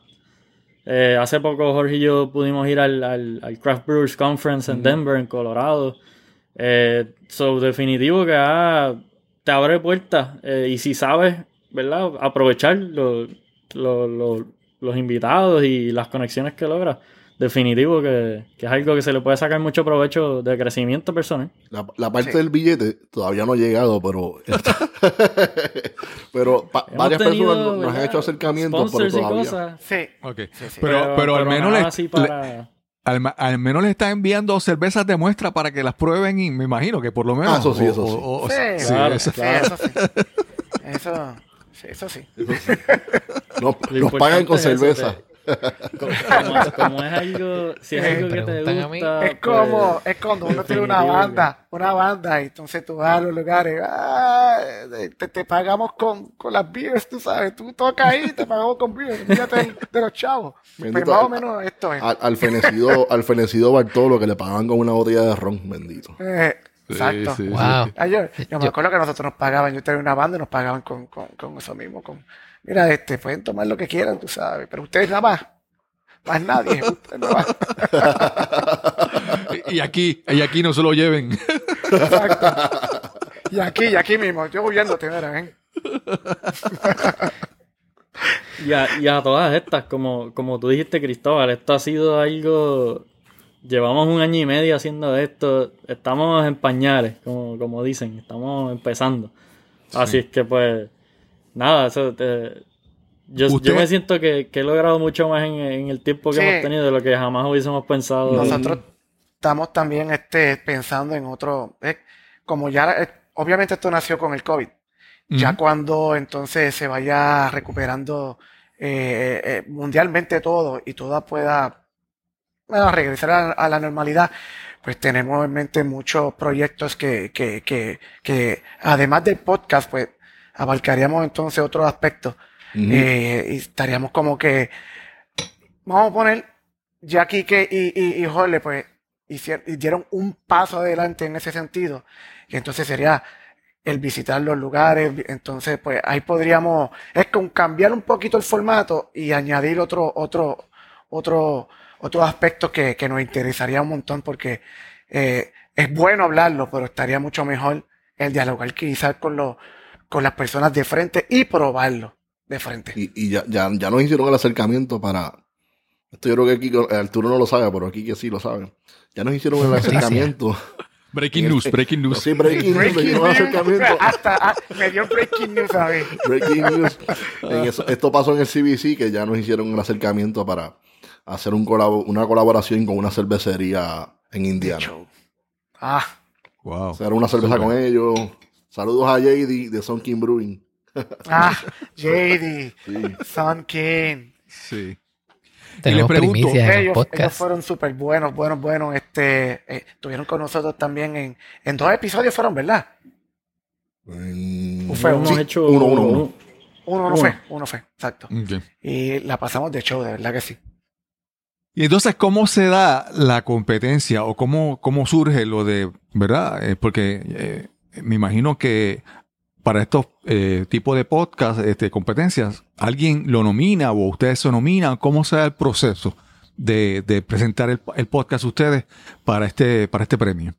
Eh, hace poco Jorge y yo pudimos ir al, al, al Craft Brewers Conference uh-huh. en Denver, en Colorado. Eh, so, definitivo que ah, te abre puertas. Eh, y si sabes, ¿verdad?, aprovechar lo, lo, lo, los invitados y las conexiones que logras. Definitivo que, que es algo que se le puede sacar mucho provecho de crecimiento personal. La, la parte sí. del billete todavía no ha llegado, pero pero pa, varias tenido, personas nos han hecho acercamientos, pero todavía. Y cosas. Sí. Okay. Sí, sí. Pero, pero, pero al menos les, para... le, al, al menos le están enviando cervezas de muestra para que las prueben y me imagino que por lo menos. Ah, eso sí, eso sí. O, o, sí. O, sí, claro, sí, claro. Eso sí. Eso, sí, eso sí. Nos, nos pagan con cerveza. Te... Como, como es algo, si es algo que te gusta, es como, pues, es cuando uno tiene una banda, una banda, y entonces tú vas a los lugares, ah, te, te pagamos con, con las beers, tú sabes, tú tocas ahí, te pagamos con beers, fíjate de los chavos. Bendito, pero más o menos esto es. Al, al fenecido, al fenecido Bartolo que le pagaban con una botella de ron, bendito. Eh, Exacto. Sí, sí, wow. sí. Yo, yo me acuerdo que nosotros nos pagaban, yo tenía una banda y nos pagaban con, con, con eso mismo, con mira, este, pueden tomar lo que quieran, tú sabes, pero ustedes nada más, más nadie, ustedes nada más. Y aquí, y aquí no se lo lleven. Exacto. Y aquí, y aquí mismo, yo huyéndote, mira, ven. Y a, y a todas estas, como, como tú dijiste, Cristóbal, esto ha sido algo... Llevamos un año y medio haciendo esto. Estamos en pañales, como, como dicen. Estamos empezando. Sí. Así es que, pues, nada, eso... Eh, Yo, yo me siento que, que he logrado mucho más en, en el tiempo que sí. hemos tenido de lo que jamás hubiésemos pensado. Nosotros en... estamos también este, pensando en otro... Eh, como ya... Eh, obviamente esto nació con el COVID. Uh-huh. Ya cuando entonces se vaya recuperando eh, eh, mundialmente todo y todo pueda bueno, regresar a, a la normalidad, pues tenemos en mente muchos proyectos que, que, que, que además del podcast, pues abarcaríamos entonces otros aspectos. Uh-huh. Eh, y estaríamos como que vamos a poner ya Quique y, y, y Jorge pues hicieron, dieron un paso adelante en ese sentido, y entonces sería el visitar los lugares. Entonces pues ahí podríamos es con cambiar un poquito el formato y añadir otro otro otro otros aspectos que, que nos interesaría un montón, porque eh, es bueno hablarlo, pero estaría mucho mejor el dialogar quizás con los con las personas de frente y probarlo de frente. Y, y ya, ya, ya nos hicieron el acercamiento para... Esto yo creo que aquí Arturo no lo sabe, pero aquí que sí lo sabe. Ya nos hicieron el acercamiento. Breaking news, breaking news. Sí, breaking, breaking news. Acercamiento. Hasta, hasta me dio breaking news a mí. Breaking news. En eso, esto pasó en el C B C, que ya nos hicieron el acercamiento para hacer un colabo- una colaboración con una cervecería en Indiana. Ah. Wow. Hacer una cerveza super con ellos. Saludos a J D de Sun King Brewing. Ah, J D, sí. Sun King. Sí. Tenemos primicia en el podcast. Ellos fueron súper buenos, buenos, buenos. Este, eh, estuvieron con nosotros también en, en dos episodios, fueron, ¿verdad? Um, o fue no, uno, sí, hecho, uno, uno, uno, uno, uno, uno fue, uno fue, exacto. Okay. Y la pasamos de show, de verdad que sí. Y entonces, ¿cómo se da la competencia o cómo, cómo surge lo de, verdad? Eh, porque eh, me imagino que para estos eh, tipos de podcast, este, competencias, ¿alguien lo nomina o ustedes se nominan? ¿Cómo será el proceso de, de presentar el, el podcast ustedes para este, para este premio?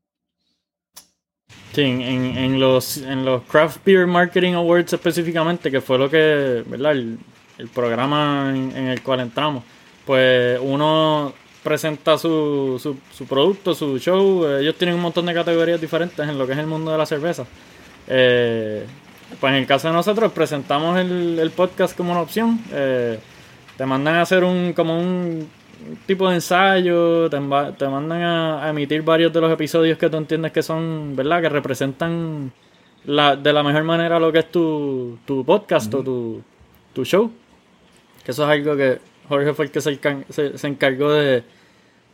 Sí, en, en, los, en los Craft Beer Marketing Awards específicamente, que fue lo que, ¿verdad? El, el programa en, en el cual entramos, pues uno presenta su, su, su producto, su show. Ellos tienen un montón de categorías diferentes en lo que es el mundo de la cerveza. Eh, pues en el caso de nosotros presentamos el, el podcast como una opción. Eh, te mandan a hacer un como un tipo de ensayo, te, env- te mandan a, a emitir varios de los episodios que tú entiendes que son, ¿verdad?, que representan la, de la mejor manera lo que es tu, tu podcast. Mm-hmm. O tu, tu show, que eso es algo que Jorge fue el que se, se, se encargó de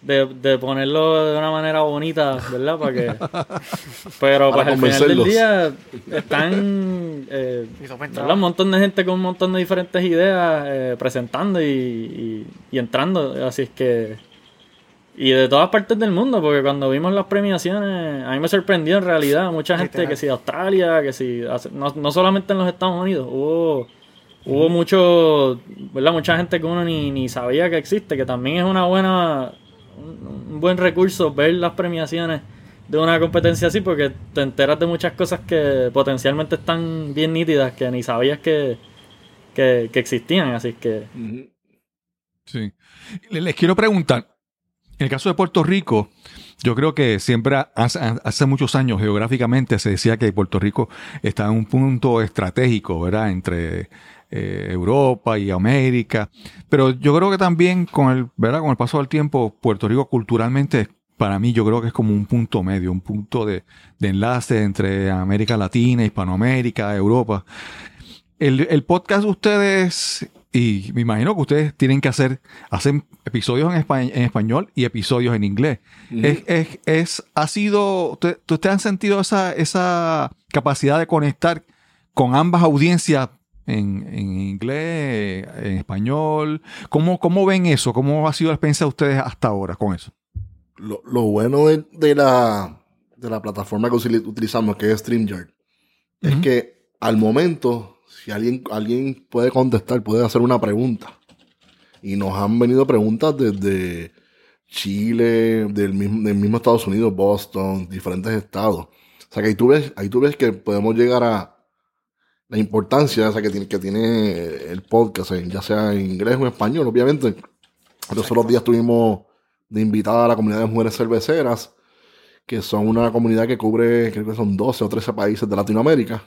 De, de ponerlo de una manera bonita, ¿verdad? Para que... Pero para pues al final del día están eh, un montón de gente con un montón de diferentes ideas eh, presentando y, y, y entrando. Así es que... Y de todas partes del mundo, porque cuando vimos las premiaciones, a mí me sorprendió en realidad mucha gente, que si de Australia, que si... No, no solamente en los Estados Unidos, hubo... Hubo mucho... ¿verdad? Mucha gente que uno ni, ni sabía que existe, que también es una buena... un buen recurso ver las premiaciones de una competencia así, porque te enteras de muchas cosas que potencialmente están bien nítidas que ni sabías que, que, que existían, así que sí. Les quiero preguntar, en el caso de Puerto Rico, yo creo que siempre hace, hace muchos años geográficamente se decía que Puerto Rico está en un punto estratégico, ¿verdad?, entre Eh, Europa y América, pero yo creo que también con el, ¿verdad?, con el paso del tiempo, Puerto Rico culturalmente, para mí, yo creo que es como un punto medio, un punto de, de enlace entre América Latina, Hispanoamérica, Europa. El, el podcast de ustedes, y me imagino que ustedes tienen que hacer, hacen episodios en, espa- en español y episodios en inglés. Mm-hmm. Es, es, es, ha sido, ¿ustedes usted han sentido esa, esa capacidad de conectar con ambas audiencias? En, en inglés, en español. ¿Cómo, ¿Cómo ven eso? ¿Cómo ha sido la experiencia de ustedes hasta ahora con eso? Lo, lo bueno de, de, la, de la plataforma que utilizamos, que es StreamYard, uh-huh, es que al momento, si alguien, alguien puede contestar, puede hacer una pregunta. Y nos han venido preguntas desde Chile, del mismo, del mismo Estados Unidos, Boston, diferentes estados. O sea que ahí tú ves, ahí tú ves que podemos llegar a la importancia esa que tiene, que tiene el podcast, ¿eh? Ya sea en inglés o en español, obviamente. Exacto. Los otros días tuvimos de invitada a la comunidad de mujeres cerveceras, que son una comunidad que cubre, creo que son doce o trece países de Latinoamérica.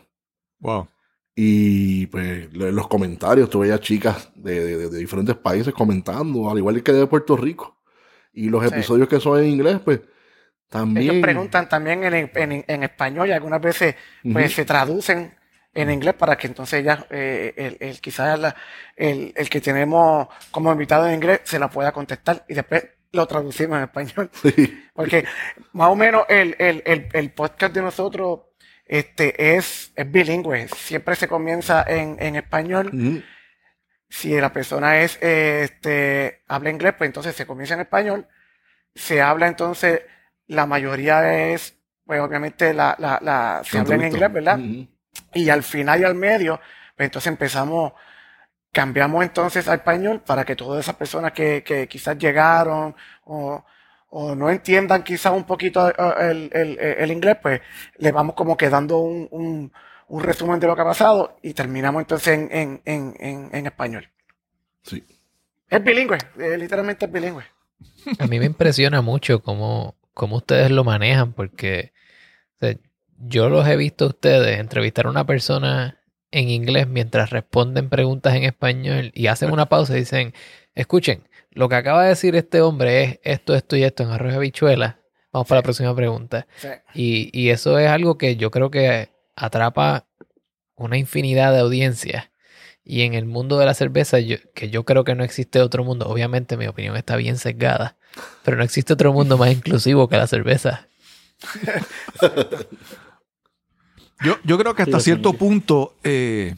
Wow. Y pues en los comentarios tuve ya chicas de, de, de diferentes países comentando, al igual que de Puerto Rico. Y los episodios sí. que son en inglés, pues también... Ellos preguntan también en, en, en español y algunas veces pues, uh-huh. se traducen en inglés para que entonces ya eh, el, el, quizás la, el, el que tenemos como invitado en inglés se la pueda contestar y después lo traducimos en español. Sí. Porque más o menos el, el, el, el podcast de nosotros... Este es, es bilingüe, siempre se comienza en, en español. Uh-huh. Si la persona es este habla inglés, pues entonces se comienza en español. Se habla entonces, la mayoría es, pues obviamente la, la, la se habla en inglés, ¿verdad? Uh-huh. Y al final y al medio, pues entonces empezamos, cambiamos entonces al español para que todas esas personas que, que quizás llegaron o o no entiendan quizás un poquito el, el, el inglés, pues le vamos como que dando un, un, un resumen de lo que ha pasado y terminamos entonces en, en, en, en, en español. Sí. Es bilingüe, eh, literalmente es bilingüe. A mí me impresiona mucho cómo, cómo ustedes lo manejan, porque o sea, yo los he visto a ustedes entrevistar a una persona en inglés mientras responden preguntas en español y hacen una pausa y dicen, escuchen, lo que acaba de decir este hombre es esto, esto y esto en arroz y habichuela. Vamos sí. para la próxima pregunta. Sí. Y, y eso es algo que yo creo que atrapa una infinidad de audiencias. Y en el mundo de la cerveza, yo, que yo creo que no existe otro mundo. Obviamente mi opinión está bien sesgada, pero no existe otro mundo más inclusivo que la cerveza. yo, yo creo que hasta sí, cierto sí. punto... Eh,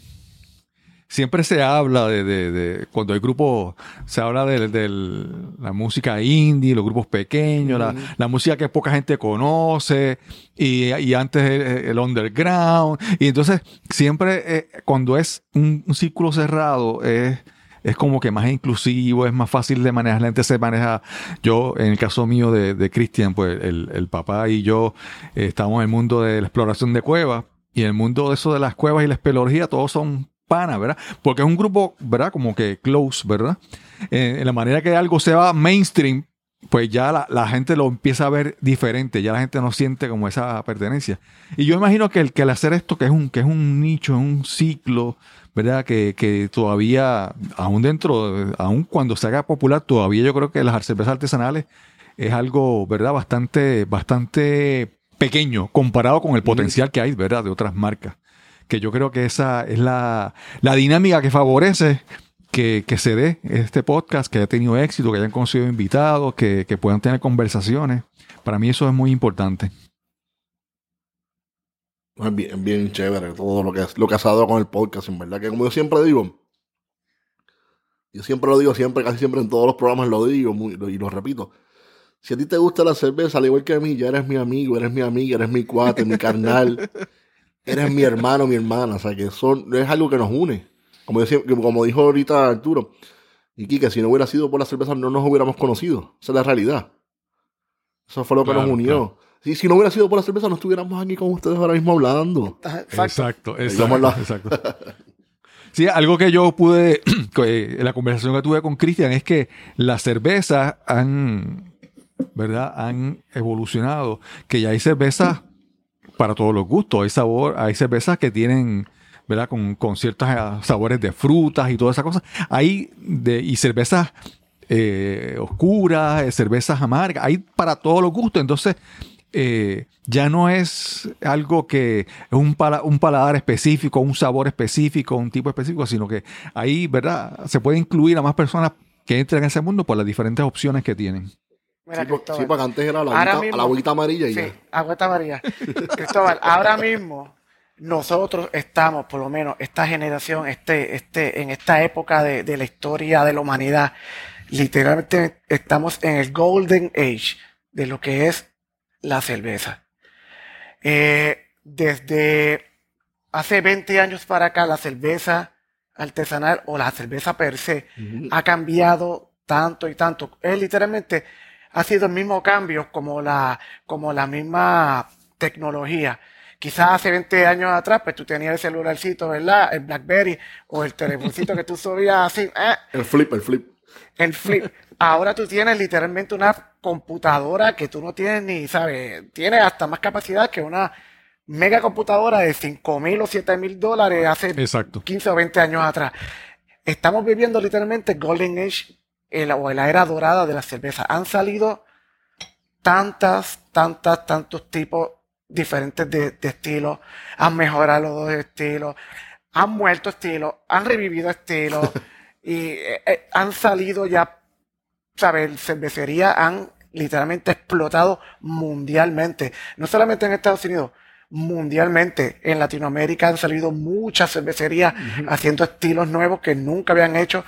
Siempre se habla de, de, de cuando hay grupos, se habla de, de la música indie, los grupos pequeños, mm-hmm. la, la música que poca gente conoce, y, y antes el, el underground. Y entonces, siempre eh, cuando es un, un círculo cerrado, es, es como que más inclusivo, es más fácil de manejar. La gente se maneja. Yo, en el caso mío de, de Cristian, pues el, el papá y yo eh, estamos en el mundo de la exploración de cuevas, y en el mundo de eso de las cuevas y la espeleología, todos son pana, ¿verdad? Porque es un grupo, ¿verdad? Como que close, ¿verdad? Eh, en la manera que algo se va mainstream, pues ya la, la gente lo empieza a ver diferente, ya la gente no siente como esa pertenencia. Y yo imagino que el que al hacer esto, que es un, que es un nicho, es un ciclo, ¿verdad? Que, que todavía, aún dentro, aún cuando se haga popular, todavía yo creo que las cervezas artesanales es algo, ¿verdad? Bastante, bastante pequeño comparado con el potencial que hay, ¿verdad? De otras marcas. Que yo creo que esa es la, la dinámica que favorece que, que se dé este podcast, que haya tenido éxito, que hayan conseguido invitados, que, que puedan tener conversaciones. Para mí eso es muy importante. Es bien, bien chévere todo lo que, lo que ha dado con el podcast, en verdad. Que como yo siempre digo, yo siempre lo digo, siempre, casi siempre en todos los programas lo digo muy, lo, y lo repito. Si a ti te gusta la cerveza, al igual que a mí, ya eres mi amigo, eres mi amiga, eres mi cuate, mi carnal... Eres mi hermano, mi hermana. O sea, que son, es algo que nos une. Como, decía, como dijo ahorita Arturo, y Kike, si no hubiera sido por la cerveza, no nos hubiéramos conocido. Esa es la realidad. Eso fue lo que claro, nos unió. Claro. Si, si no hubiera sido por la cerveza, no estuviéramos aquí con ustedes ahora mismo hablando. Exacto, exacto. exacto, exacto. Sí, algo que yo pude, en la conversación que tuve con Cristian, es que las cervezas han, ¿verdad? Han evolucionado. Que ya hay cervezas para todos los gustos. Hay sabor, hay cervezas que tienen, ¿verdad? Con, con ciertos sabores de frutas y todas esas cosas. Hay de, y cervezas eh, oscuras, cervezas amargas. Hay para todos los gustos. Entonces, eh, ya no es algo que es un, pala, un paladar específico, un sabor específico, un tipo específico, sino que ahí, ¿verdad? Se puede incluir a más personas que entran en ese mundo por las diferentes opciones que tienen. Mira, sí, Cristóbal, sí, porque antes era la agüita, mismo, la agüita amarilla. Y sí, agüita amarilla. Cristóbal, ahora mismo nosotros estamos, por lo menos esta generación, este, este, en esta época de, de la historia de la humanidad, literalmente estamos en el Golden Age de lo que es la cerveza. Eh, desde hace veinte años para acá, la cerveza artesanal o la cerveza per se uh-huh. ha cambiado tanto y tanto. Es literalmente... Ha sido el mismo cambio como la, como la misma tecnología. Quizás hace veinte años atrás, pues tú tenías el celularcito, ¿verdad? El BlackBerry o el telefoncito que tú subías así. Eh. El flip, el flip. El flip. Ahora tú tienes literalmente una computadora que tú no tienes ni, ¿sabes? Tienes hasta más capacidad que una mega computadora de cinco mil o siete mil dólares hace Exacto. quince o veinte años atrás. Estamos viviendo literalmente Golden Age el, o la era dorada de la cerveza. Han salido tantas, tantas, tantos tipos diferentes de, de estilos. Han mejorado los dos estilos. Han muerto estilos. Han revivido estilos. y eh, eh, han salido ya, ¿sabes? Cervecerías han literalmente explotado mundialmente. No solamente en Estados Unidos. Mundialmente, en Latinoamérica han salido muchas cervecerías uh-huh. haciendo estilos nuevos que nunca habían hecho.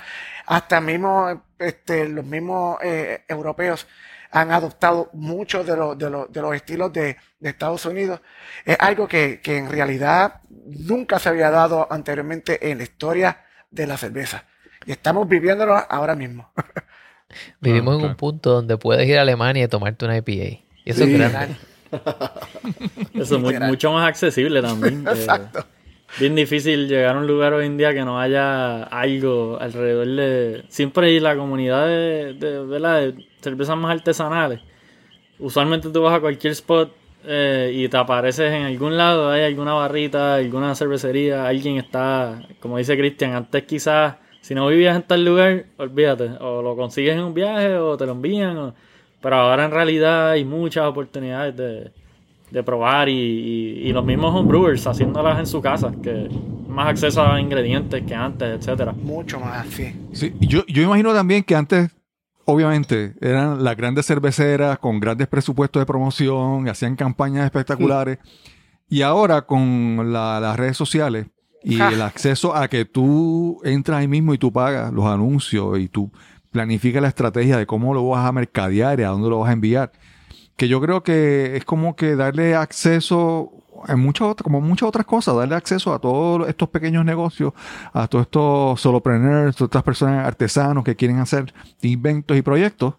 Hasta mismo, este, los mismos eh, europeos han adoptado muchos de, lo, de, lo, de los estilos de, de Estados Unidos. Es algo que, que en realidad nunca se había dado anteriormente en la historia de la cerveza. Y estamos viviéndolo ahora mismo. Vivimos okay. en un punto donde puedes ir a Alemania y tomarte una I P A. Y eso sí. es grande. Eso es muy, mucho más accesible también. Exacto. Eh, bien difícil llegar a un lugar hoy en día que no haya algo alrededor de. Siempre hay la comunidad de, de, de, la, de cervezas más artesanales. Usualmente tú vas a cualquier spot eh, y te apareces en algún lado, hay alguna barrita, alguna cervecería, alguien está, como dice Cristian, antes quizás, si no vivías en tal lugar, olvídate, o lo consigues en un viaje o te lo envían. O, Pero ahora en realidad hay muchas oportunidades de, de probar y, y, y los mismos homebrewers haciéndolas en su casa, que más acceso a ingredientes que antes, etcétera. Mucho más, sí. sí yo, yo imagino también que antes, obviamente, eran las grandes cerveceras con grandes presupuestos de promoción, hacían campañas espectaculares, sí. y ahora con la, las redes sociales y ja. el acceso a que tú entras ahí mismo y tú pagas los anuncios y tú... planifica la estrategia de cómo lo vas a mercadear y a dónde lo vas a enviar. Que yo creo que es como que darle acceso, en muchas, como muchas otras cosas, darle acceso a todos estos pequeños negocios, a todos estos solopreneurs, todas estas personas artesanos que quieren hacer inventos y proyectos.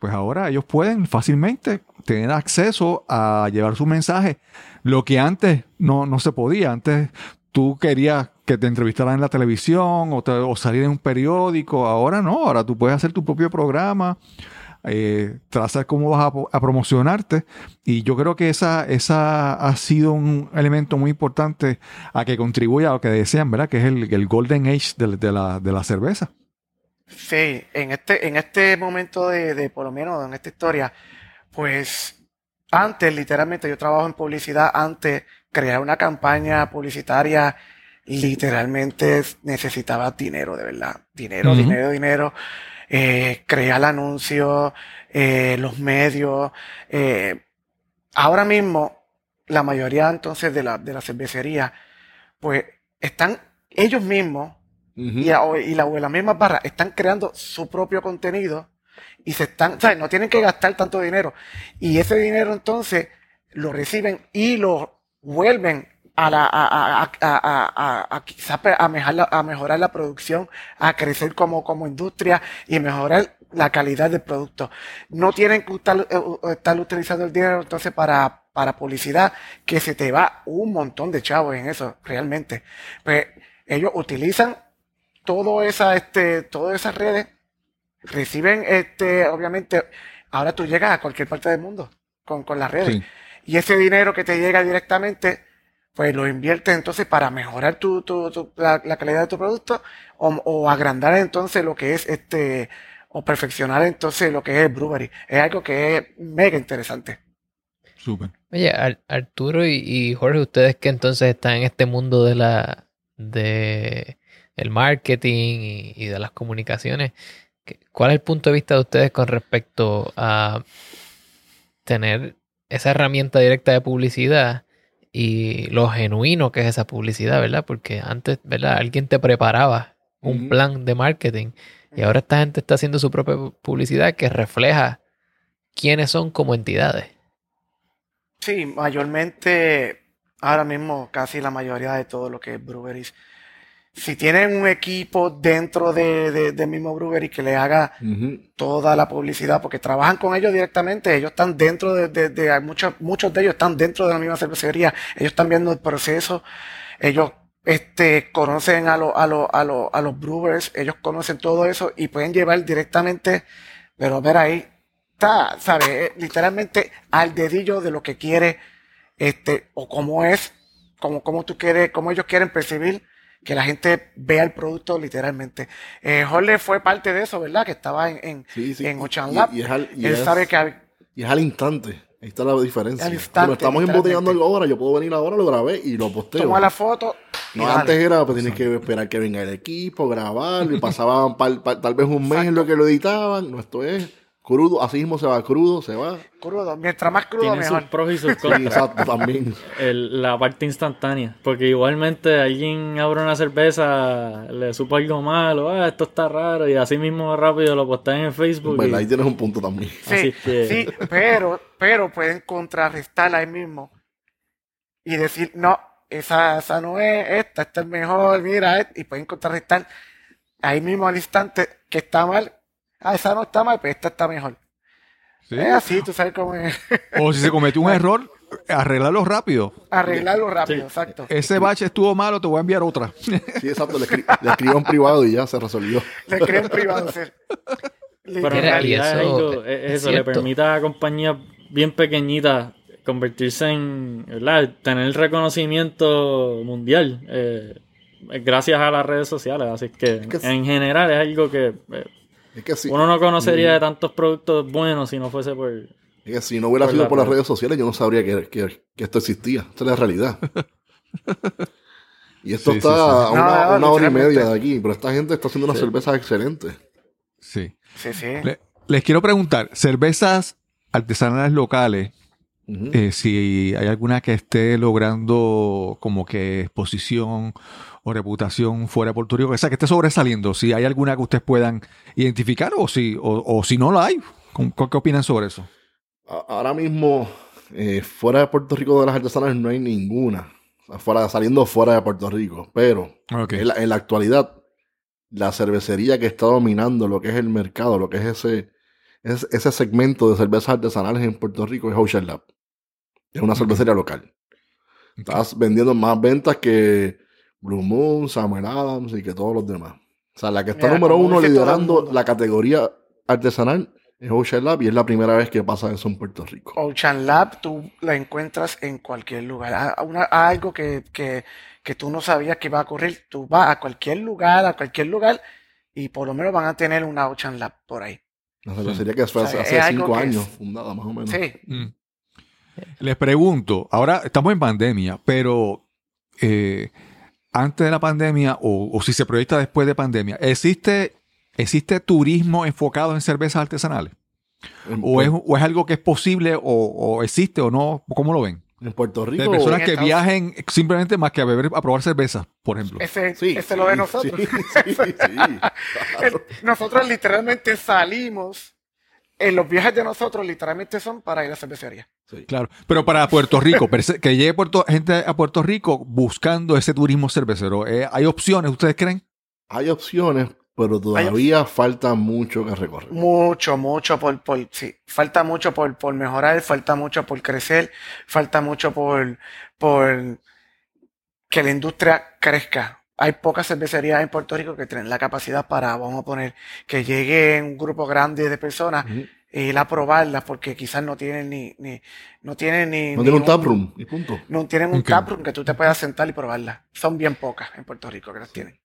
Pues ahora ellos pueden fácilmente tener acceso a llevar su mensaje. Lo que antes no, no se podía. Antes tú querías que te entrevistaran en la televisión o, te, o salir en un periódico. Ahora no, ahora tú puedes hacer tu propio programa, eh, trazar cómo vas a, a promocionarte. Y yo creo que esa, esa ha sido un elemento muy importante a que contribuya a lo que desean, ¿verdad? Que es el, el Golden Age de, de, la, de la cerveza. Sí, en este, en este momento de, de, por lo menos en esta historia, pues antes, literalmente, yo trabajo en publicidad, antes crear una campaña publicitaria literalmente necesitaba dinero, de verdad. Dinero, uh-huh. dinero, dinero. Eh, crear anuncios, eh, los medios. Eh. Ahora mismo, la mayoría entonces de la, de la cervecería, pues están ellos mismos uh-huh. y, a, y la, las mismas barras están creando su propio contenido y se están, o sea, no tienen que gastar tanto dinero. Y ese dinero entonces lo reciben y lo vuelven a la a a a a, a quizás a mejorar a mejorar la producción, a crecer como como industria y mejorar la calidad del producto. No tienen que estar, estar utilizando el dinero entonces para para publicidad, que se te va un montón de chavos en eso realmente. Pues ellos utilizan todo esa este todas esas redes, reciben este obviamente ahora tú llegas a cualquier parte del mundo con con las redes sí. y ese dinero que te llega directamente pues lo inviertes entonces para mejorar tu, tu, tu, la, la calidad de tu producto o, o agrandar entonces lo que es este, o perfeccionar entonces lo que es el brewery. Es algo que es mega interesante. Súper. Oye, Arturo y, y Jorge, ustedes que entonces están en este mundo de la de el marketing y, y de las comunicaciones, ¿cuál es el punto de vista de ustedes con respecto a tener esa herramienta directa de publicidad y lo genuino que es esa publicidad, ¿verdad? Porque antes, ¿verdad? Alguien te preparaba un uh-huh. plan de marketing y ahora esta gente está haciendo su propia publicidad que refleja quiénes son como entidades. Sí, mayormente, ahora mismo casi la mayoría de todo lo que es breweries si tienen un equipo dentro de, de, de mismo brewery que les haga uh-huh. toda la publicidad, porque trabajan con ellos directamente, ellos están dentro de, de, de, de muchos, muchos de ellos están dentro de la misma cervecería, ellos están viendo el proceso, ellos este conocen a los a los a los a los brewers, ellos conocen todo eso y pueden llevar directamente, pero ver ahí está, sabe, literalmente al dedillo de lo que quiere este o cómo es, como cómo tú quieres, cómo ellos quieren percibir que la gente vea el producto literalmente. Eh, Jorge fue parte de eso, ¿verdad? Que estaba en, en, sí, sí. en Ocean Lab. Y, y, es al, y, Él es, sabe que hay... y es al instante. Ahí está la diferencia. Al instante, pero estamos embotellando algo ahora. Yo puedo venir ahora, lo grabé y lo posteo. Toma la foto. No, dale. Antes era, pues tienes que esperar que venga el equipo, grabarlo. Y pasaban pa, pa, tal vez un mes Exacto. en lo que lo editaban. No, esto es crudo. Así mismo se va crudo, se va. Crudo. Mientras más crudo, mejor. Tiene sus pros y sus contras. Sí, exacto, también. El, la parte instantánea. Porque igualmente alguien abre una cerveza, le supo algo malo, ah, esto está raro, y así mismo rápido lo postean en Facebook. Bueno, y... ahí tienes un punto también. Sí, así que... sí, pero, pero pueden contrarrestarla ahí mismo y decir, no, esa, esa no es, esta, esta es mejor, mira, y pueden contrarrestar ahí mismo al instante que está mal. Ah, esa no está mal, pero esta está mejor. Sí. Es así, tú sabes cómo es. O si se cometió un error, arreglarlo rápido. Arreglarlo rápido, sí. Exacto. Ese bache estuvo malo, te voy a enviar otra. Sí, exacto. Le, escri- le escribo en privado y ya se resolvió. Le escribo en privado. Sí. Pero en realidad eso, es eso, es le permite a compañías bien pequeñitas convertirse en, ¿verdad? Tener el reconocimiento mundial eh, gracias a las redes sociales. Así que, es que en sí. general es algo que... Eh, Es que sí. Uno no conocería mm. de tantos productos buenos si no fuese por... Es que si no hubiera sido por las redes sociales, yo no sabría que, que, que esto existía. Esta es la realidad. Y esto sí, está sí, sí. a una, no, no, no, una hora y media de aquí. Pero esta gente está haciendo unas sí. cervezas excelentes. Sí. Sí, sí. Le, les quiero preguntar, cervezas artesanales locales, uh-huh. eh, si hay alguna que esté logrando como que exposición... o reputación fuera de Puerto Rico, o sea, que esté sobresaliendo, si hay alguna que ustedes puedan identificar o si, o, o si no la hay. ¿Qué opinan sobre eso? Ahora mismo, eh, fuera de Puerto Rico de las artesanas no hay ninguna, o sea, fuera, saliendo fuera de Puerto Rico, pero okay. en, la, en la actualidad, la cervecería que está dominando lo que es el mercado, lo que es ese, es, ese segmento de cervezas artesanales en Puerto Rico es Ocean Lab. Es una okay. cervecería local. Okay. Estás vendiendo más ventas que Blue Moon, Samuel Adams y que todos los demás. O sea, la que está Mira, número uno liderando la categoría artesanal es Ocean Lab y es la primera vez que pasa eso en Puerto Rico. Ocean Lab tú la encuentras en cualquier lugar. Una, algo que, que, que tú no sabías que iba a ocurrir. Tú vas a cualquier lugar, a cualquier lugar y por lo menos van a tener una Ocean Lab por ahí. No sé, sí. sería que fue o sea, hace, hace cinco años es... fundada más o menos. Sí. Mm. Les pregunto, ahora estamos en pandemia, pero... Eh, antes de la pandemia o, o si se proyecta después de pandemia, ¿existe, existe turismo enfocado en cervezas artesanales? En, o, es, ¿O es algo que es posible o, o existe o no? ¿Cómo lo ven? En Puerto Rico. De personas que Estados... viajen simplemente más que a beber, a probar cerveza, por ejemplo. Ese, sí, ese sí, lo de nosotros. Sí, sí, sí, claro. Nosotros literalmente salimos, en los viajes de nosotros literalmente son para ir a cervecería. Sí. Claro, pero para Puerto Rico, que llegue Puerto, gente a Puerto Rico buscando ese turismo cervecero, ¿eh? ¿Hay opciones, ustedes creen? Hay opciones, pero todavía opciones. Falta mucho que recorrer. Mucho, mucho por, por sí, falta mucho por, por mejorar, falta mucho por crecer, falta mucho por, por que la industria crezca. Hay pocas cervecerías en Puerto Rico que tienen la capacidad para, vamos a poner, que llegue un grupo grande de personas uh-huh. y la probarlas porque quizás no tienen ni, ni no tienen ni no tienen un taproom y punto. No tienen un okay. taproom que tú te puedas sentar y probarlas. Son bien pocas en Puerto Rico que las tienen.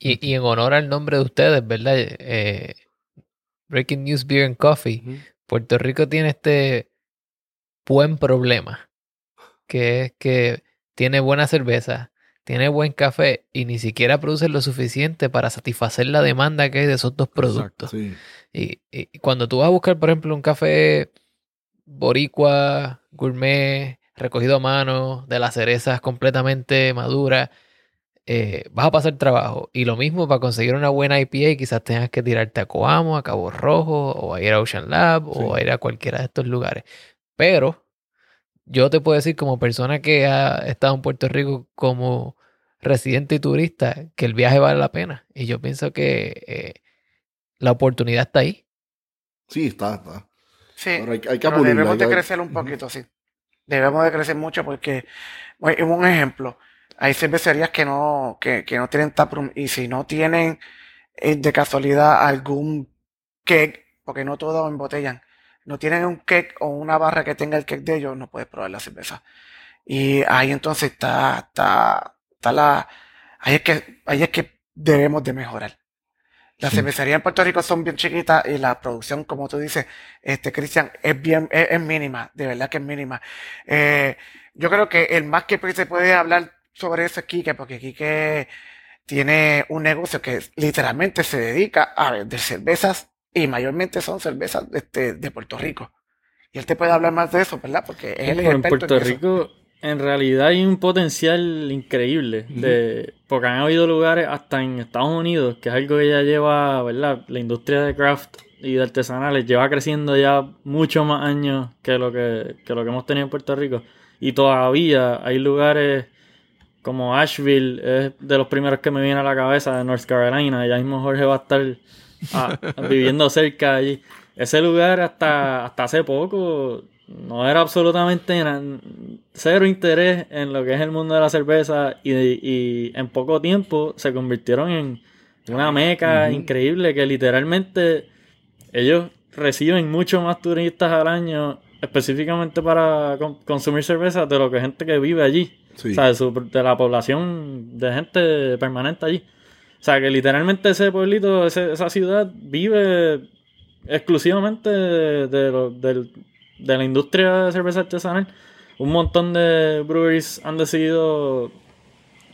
Y, y en honor al nombre de ustedes, ¿verdad? Eh, Breaking News Beer and Coffee. Uh-huh. Puerto Rico tiene este buen problema que es que tiene buena cerveza. Tiene buen café y ni siquiera produce lo suficiente para satisfacer la demanda que hay de esos dos productos. Exacto, sí. y, y cuando tú vas a buscar, por ejemplo, un café boricua, gourmet, recogido a mano, de las cerezas completamente maduras, eh, vas a pasar trabajo. Y lo mismo para conseguir una buena I P A, quizás tengas que tirarte a Coamo, a Cabo Rojo, o a ir a Ocean Lab, sí. o a ir a cualquiera de estos lugares. Pero... yo te puedo decir como persona que ha estado en Puerto Rico como residente y turista que el viaje vale la pena. Y yo pienso que eh, la oportunidad está ahí. Sí, está, está. Sí, pero hay, hay que pero pulirla, debemos hay... de crecer un poquito, uh-huh. sí. Debemos de crecer mucho porque, bueno, un ejemplo, hay cervecerías que no, que, que no tienen taproom y si no tienen de casualidad algún keg, porque no todos embotellan, no tienen un keg o una barra que tenga el keg de ellos, no puedes probar la cerveza. Y ahí entonces está, está, está la, ahí es que, ahí es que debemos de mejorar. Las sí. cervecerías en Puerto Rico son bien chiquitas y la producción, como tú dices, este Cristian, es bien, es, es mínima, de verdad que es mínima. Eh, yo creo que el más que se puede hablar sobre eso es Quique, porque Quique tiene un negocio que literalmente se dedica a vender cervezas y mayormente son cervezas de, de Puerto Rico. Y él te puede hablar más de eso, ¿verdad? Porque él es experto en eso. En Puerto Rico, en realidad, hay un potencial increíble. Uh-huh. de, porque han habido lugares hasta en Estados Unidos, que es algo que ya lleva, ¿verdad? La industria de craft y de artesanales lleva creciendo ya muchos más años que lo que, que lo que hemos tenido en Puerto Rico. Y todavía hay lugares como Asheville, es de los primeros que me viene a la cabeza, de North Carolina. Allá mismo Jorge va a estar ah, viviendo cerca allí. Ese lugar hasta, hasta hace poco no era absolutamente na- cero interés en lo que es el mundo de la cerveza y, y en poco tiempo se convirtieron en una meca uh-huh. increíble que literalmente ellos reciben mucho más turistas al año específicamente para con- consumir cerveza de lo que gente que vive allí. Sí. O sea, de, su, de la población de gente permanente allí. O sea, que literalmente ese pueblito, ese, esa ciudad vive exclusivamente de, de, lo, de, de la industria de cerveza artesanal. Un montón de breweries han decidido,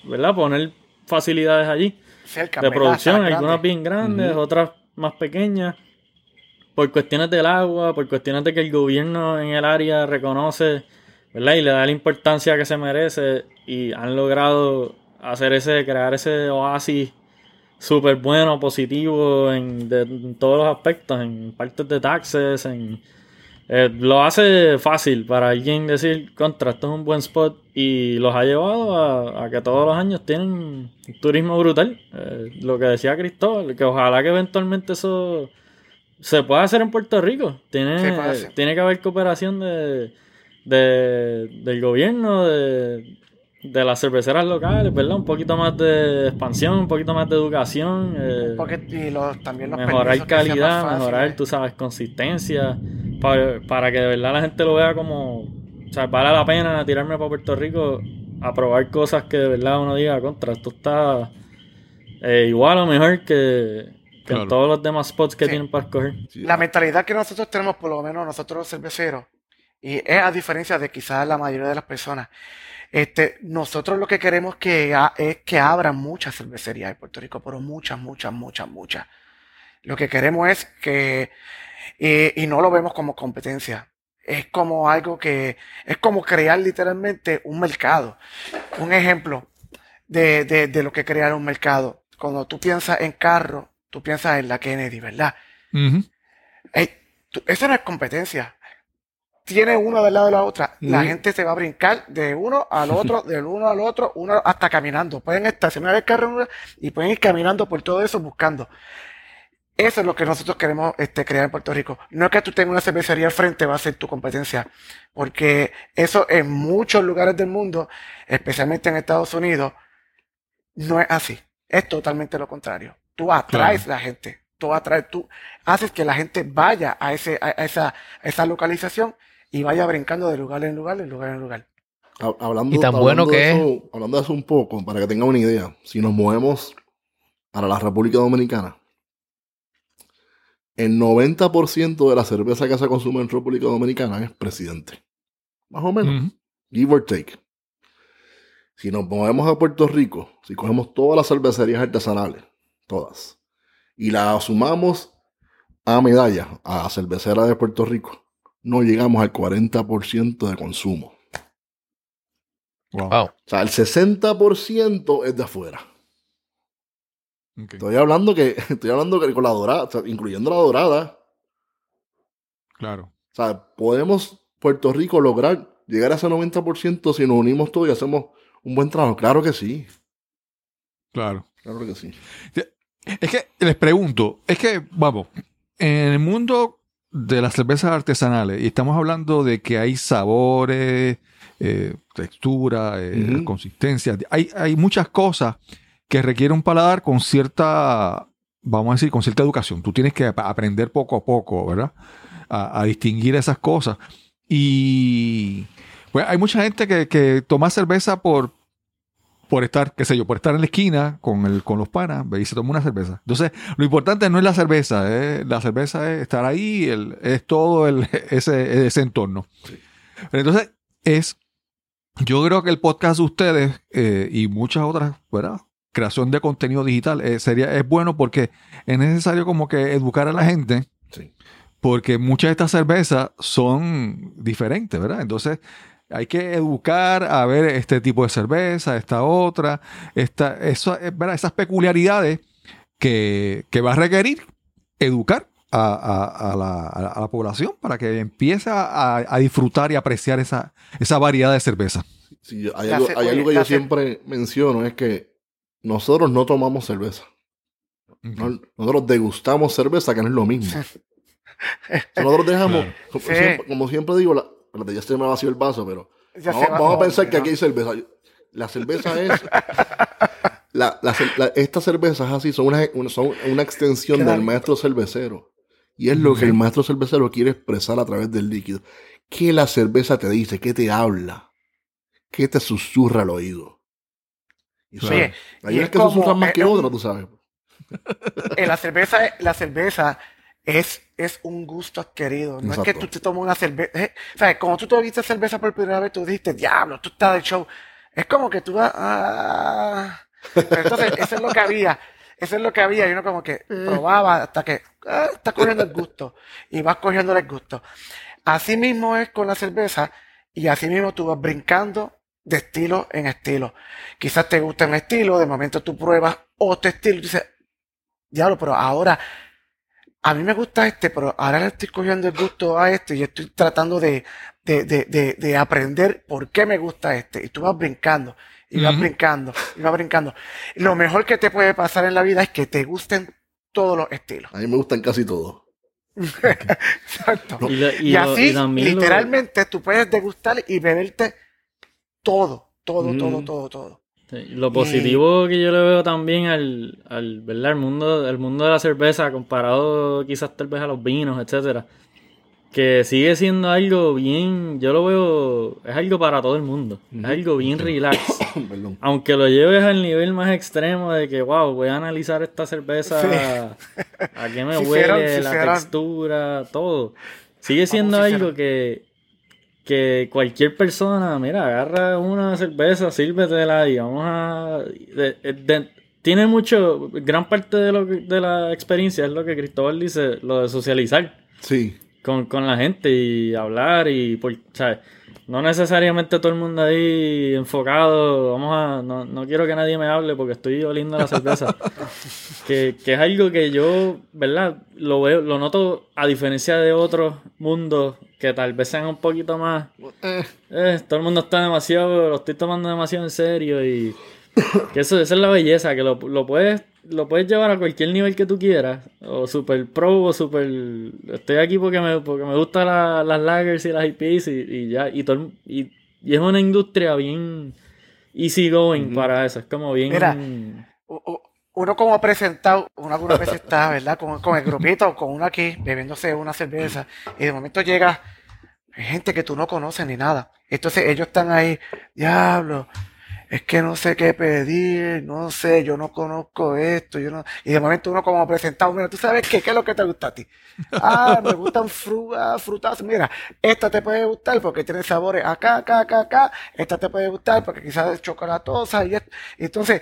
¿verdad?, poner facilidades allí cerca, de producción, algunas grandes. Bien grandes, uh-huh. otras más pequeñas, por cuestiones del agua, por cuestiones de que el gobierno en el área reconoce, ¿verdad?, y le da la importancia que se merece, y han logrado hacer ese, crear ese oasis súper bueno, positivo en, de, en todos los aspectos, en partes de taxes, en eh, lo hace fácil para alguien decir, contra, esto es un buen spot, y los ha llevado a, a que todos los años tienen un turismo brutal, eh, lo que decía Cristóbal, que ojalá que eventualmente eso se pueda hacer en Puerto Rico. Tiene, sí, eh, tiene que haber cooperación de, de del gobierno, de de las cerveceras locales, ¿verdad? Un poquito más de expansión, un poquito más de educación. Eh, Porque, y los, también los mejorar calidad, fácil, mejorar, eh. tú sabes, consistencia, para, para que de verdad la gente lo vea como, o sea, vale la pena tirarme para Puerto Rico a probar cosas que de verdad uno diga, contra, esto está eh, igual o mejor que, que claro. en todos los demás spots que sí. tienen para escoger. Sí. La mentalidad que nosotros tenemos, por lo menos nosotros los cerveceros, y es a diferencia de quizás la mayoría de las personas, Este, nosotros lo que queremos que ha, es que abran muchas cervecerías en Puerto Rico, pero muchas, muchas, muchas, muchas. Lo que queremos es que, y, y no lo vemos como competencia, es como algo que, es como crear literalmente un mercado. Un ejemplo de, de, de lo que crear un mercado. Cuando tú piensas en carro, tú piensas en la Kennedy, ¿verdad? Uh-huh. Hey, tú, eso no es competencia. Tiene una del lado de la otra. La mm. gente se va a brincar de uno al otro, del uno al otro, uno hasta caminando. Pueden estacionar el carro y pueden ir caminando por todo eso buscando. Eso es lo que nosotros queremos este, crear en Puerto Rico. No es que tú tengas una cervecería al frente, va a ser tu competencia. Porque eso en muchos lugares del mundo, especialmente en Estados Unidos, no es así. Es totalmente lo contrario. Tú atraes claro. la gente. Tú atraes, tú haces que la gente vaya a, ese, a, esa, a esa localización y vaya brincando de lugar en lugar, de lugar en lugar. Hablando, y tan bueno hablando, que de eso, hablando de eso un poco, para que tengan una idea, si nos movemos para la República Dominicana, el noventa por ciento de la cerveza que se consume en República Dominicana es Presidente. Más o menos. Uh-huh. Give or take. Si nos movemos a Puerto Rico, si cogemos todas las cervecerías artesanales, todas, y la sumamos a Medalla, a cervecera de Puerto Rico, no llegamos al cuarenta por ciento de consumo. Wow. wow. O sea, el sesenta por ciento es de afuera. Okay. Estoy hablando que estoy hablando que con la dorada, o sea, incluyendo la dorada. Claro. O sea, podemos Puerto Rico lograr llegar a ese noventa por ciento si nos unimos todos y hacemos un buen trabajo. Claro que sí. Claro. Claro que sí. Es que les pregunto, es que, vamos, en el mundo de las cervezas artesanales, y estamos hablando de que hay sabores, eh, textura, eh, uh-huh. consistencia, hay, hay muchas cosas que requieren un paladar con cierta, vamos a decir, con cierta educación. Tú tienes que aprender poco a poco, ¿verdad? A, a distinguir esas cosas. Y pues hay mucha gente que, que toma cerveza por, por estar, qué sé yo, por estar en la esquina con, el, con los panas y se toma una cerveza. Entonces, lo importante no es la cerveza, ¿eh? La cerveza es estar ahí, el, es todo el, ese, ese entorno. Sí. Pero entonces, es, yo creo que el podcast de ustedes eh, y muchas otras, ¿verdad? Creación de contenido digital eh, sería, es bueno porque es necesario como que educar a la gente. Sí. Porque muchas de estas cervezas son diferentes, ¿verdad? Entonces, hay que educar a ver este tipo de cerveza, esta otra, esta, esa, ¿verdad? Esas peculiaridades que, que va a requerir educar a, a, a, la, a la población para que empiece a, a disfrutar y apreciar esa, esa variedad de cerveza. Sí, sí, hay, algo, hay algo que yo siempre menciono, es que nosotros no tomamos cerveza. No, nosotros degustamos cerveza, que no es lo mismo. Nosotros dejamos, claro. como, sí. siempre, como siempre digo, la, ya se me vació el vaso, pero no, va, vamos no, a pensar no. que aquí hay cerveza. La cerveza es... la, la, la, estas cervezas así son una, una, son una extensión claro. del maestro cervecero. Y es lo que el maestro cervecero quiere expresar a través del líquido. ¿Qué la cerveza te dice? ¿Qué te habla? ¿Qué te susurra al oído? Y sabes, sí, hay unas que susurran más eh, que otras, tú sabes. Eh, la cerveza... La cerveza Es, es un gusto adquirido. No Exacto. es que tú te tomas una cerveza. Eh, o sea, como tú te viste cerveza por primera vez, tú dijiste, diablo, tú estás de show. Es como que tú vas... Ah. Pero entonces, eso es lo que había. Eso es lo que había. Y uno como que probaba hasta que... Ah, estás cogiendo el gusto. Y vas cogiendo el gusto. Así mismo es con la cerveza. Y así mismo tú vas brincando de estilo en estilo. Quizás te gusta un estilo. De momento tú pruebas otro estilo. Y dices, diablo, pero ahora... A mí me gusta este, pero ahora le estoy cogiendo el gusto a este y estoy tratando de, de, de, de, de aprender por qué me gusta este. Y tú vas brincando, y vas uh-huh. brincando, y vas brincando. Lo mejor que te puede pasar en la vida es que te gusten todos los estilos. A mí me gustan casi todos. Exacto. Y, la, y, y así, lo, y literalmente, lo... tú puedes degustar y beberte todo, todo, mm. todo, todo, todo. Sí. Lo positivo que yo le veo también al, al, ¿verdad? al mundo, al mundo de la cerveza comparado quizás tal vez a los vinos, etcétera, que sigue siendo algo bien, yo lo veo, es algo para todo el mundo, es algo bien relax, aunque lo lleves al nivel más extremo de que wow, voy a analizar esta cerveza, sí. a qué me si huele, serán, la si textura, todo, sigue siendo Vamos, si algo serán. que... que cualquier persona, mira, agarra una cerveza, sírvetela y vamos a... De, de, de, tiene mucho... Gran parte de, lo, de la experiencia es lo que Cristóbal dice, lo de socializar. Sí. Con, con la gente y hablar y... Por, ¿sabes? No necesariamente todo el mundo ahí enfocado, vamos a... No, no quiero que nadie me hable porque estoy oliendo la cerveza. que, que es algo que yo, ¿verdad? Lo veo, lo noto a diferencia de otros mundos que tal vez sean un poquito más... Eh, todo el mundo está demasiado... Lo estoy tomando demasiado en serio y... Que eso, esa es la belleza, que lo, lo puedes... Lo puedes llevar a cualquier nivel que tú quieras. O super pro, o super... Estoy aquí porque me, porque me gustan la, las lagers y las I P As y, y ya. Y, todo, y, y es una industria bien easy going mm-hmm. para eso. Es como bien... Mira, uno como presentado, uno alguna vez está, ¿verdad? Con, con el grupito, con uno aquí, bebiéndose una cerveza. Y de momento llega gente que tú no conoces ni nada. Entonces ellos están ahí, diablo... Es que no sé qué pedir, no sé, yo no conozco esto, yo no... Y de momento uno como presentado, mira, ¿tú sabes qué? ¿Qué es lo que te gusta a ti? Ah, me gustan frutas, frutas, mira, esta te puede gustar porque tiene sabores acá, acá, acá, acá, esta te puede gustar porque quizás es chocolatosa y esto. Entonces,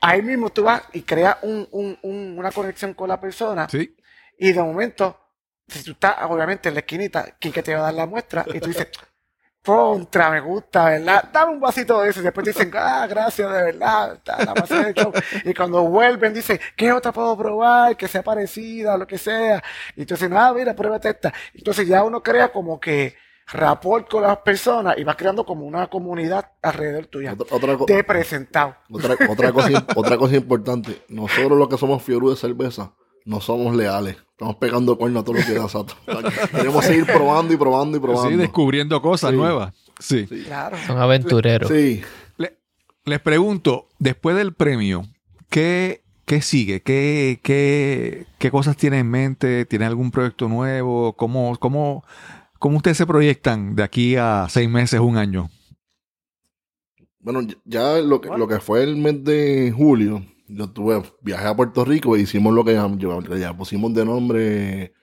ahí mismo tú vas y creas un, un, un, una conexión con la persona. Sí. Y de momento, si tú estás obviamente en la esquinita, ¿quién que te va a dar la muestra? Y tú dices... Contra, me gusta, ¿verdad? Dame un vasito de eso y después te dicen, ah, gracias, de verdad, la pasé de show. Y cuando vuelven dicen, ¿qué otra puedo probar? Que sea parecida, lo que sea. Y entonces, ah, mira, pruébate esta. Entonces ya uno crea como que, rapport con las personas y vas creando como una comunidad alrededor tuya. Otra, otra co- Te he presentado. Otra, otra, cosa, otra cosa importante, nosotros los que somos fieros de cerveza, no somos leales. Estamos pegando cuernos a todo lo que da, Sato. Queremos seguir probando y probando y probando. Sí, descubriendo cosas sí. nuevas. Sí. sí. Claro. Son aventureros. Sí. Le, les pregunto, después del premio, ¿qué, qué sigue? ¿Qué, qué, qué cosas tiene en mente? ¿Tiene algún proyecto nuevo? ¿Cómo, cómo, cómo ustedes se proyectan de aquí a seis meses, un año? Bueno, ya lo que, bueno. lo que fue el mes de julio, yo tuve, viajé a Puerto Rico e hicimos lo que ya, ya pusimos de nombre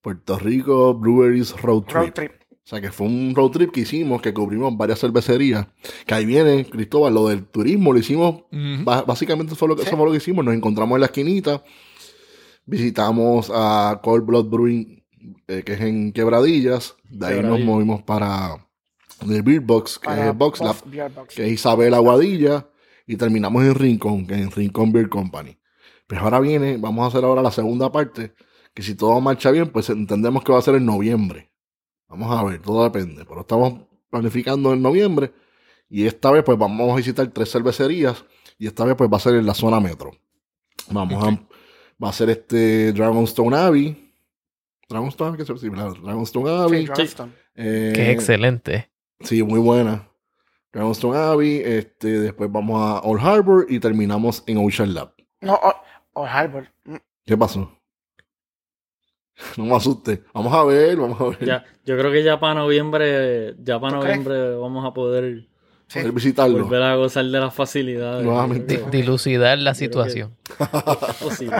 Puerto Rico Breweries Road Trip. Road Trip. O sea, que fue un road trip que hicimos, que cubrimos varias cervecerías. Que ahí viene, Cristóbal, lo del turismo lo hicimos. Uh-huh. Ba- básicamente fue lo que, sí. eso fue lo que hicimos. Nos encontramos en la esquinita. Visitamos a Cold Blood Brewing, eh, que es en Quebradillas. De ahí Quebradillas. Nos movimos para The Beer Box, que para es el Box Lab, que es Isabel Aguadilla. Y terminamos en Rincón, que es en Rincón Beer Company. Pues ahora viene, vamos a hacer ahora la segunda parte. Que si todo marcha bien, pues entendemos que va a ser en noviembre. Vamos a ver, todo depende, pero estamos planificando en noviembre y esta vez pues vamos a visitar tres cervecerías y esta vez pues va a ser en la zona metro. Vamos okay. a, va a ser este Dragonstone Abbey, Dragonstone, que es similar, Dragonstone Abbey, sí, Dragonstone. Eh, que es excelente. Sí, muy buena. Dragonstone Abbey, este, después vamos a Old Harbor y terminamos en Ocean Lab. No, Old Harbor. ¿Qué pasó? No me asustes. Vamos a ver, vamos a ver. Ya, yo creo que ya para noviembre, ya para noviembre crees? vamos a poder, sí. poder visitarlo. Volver a gozar de las facilidades. Nuevamente. D- dilucidar la situación. Es posible.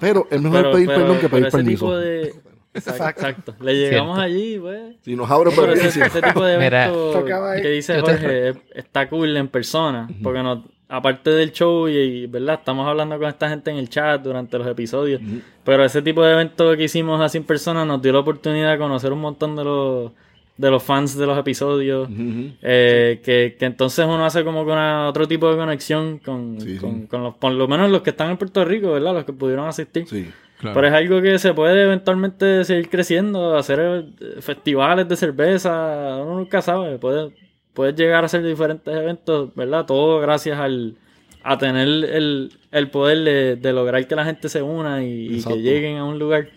Pero es mejor pero, pedir pero, perdón que pedir ese permiso. Tipo de... Exacto. Exacto. Le llegamos Cierto. allí, pues. Si nos abre pero ese, ese tipo de evento que dice Jorge te... está cool en persona. Uh-huh. Porque no... Aparte del show, y, y ¿verdad? Estamos hablando con esta gente en el chat durante los episodios. Uh-huh. Pero ese tipo de eventos que hicimos así en persona nos dio la oportunidad de conocer un montón de los, de los fans de los episodios. Uh-huh. Eh, sí. que, que entonces uno hace como con otro tipo de conexión con, sí, con, sí. con los, por lo menos los que están en Puerto Rico, ¿verdad? Los que pudieron asistir. Sí, claro. Pero es algo que se puede eventualmente seguir creciendo, hacer festivales de cerveza, uno nunca sabe, puede... Puedes llegar a hacer diferentes eventos, ¿verdad? Todo gracias al a tener el, el poder de, de lograr que la gente se una y, y que lleguen a un lugar,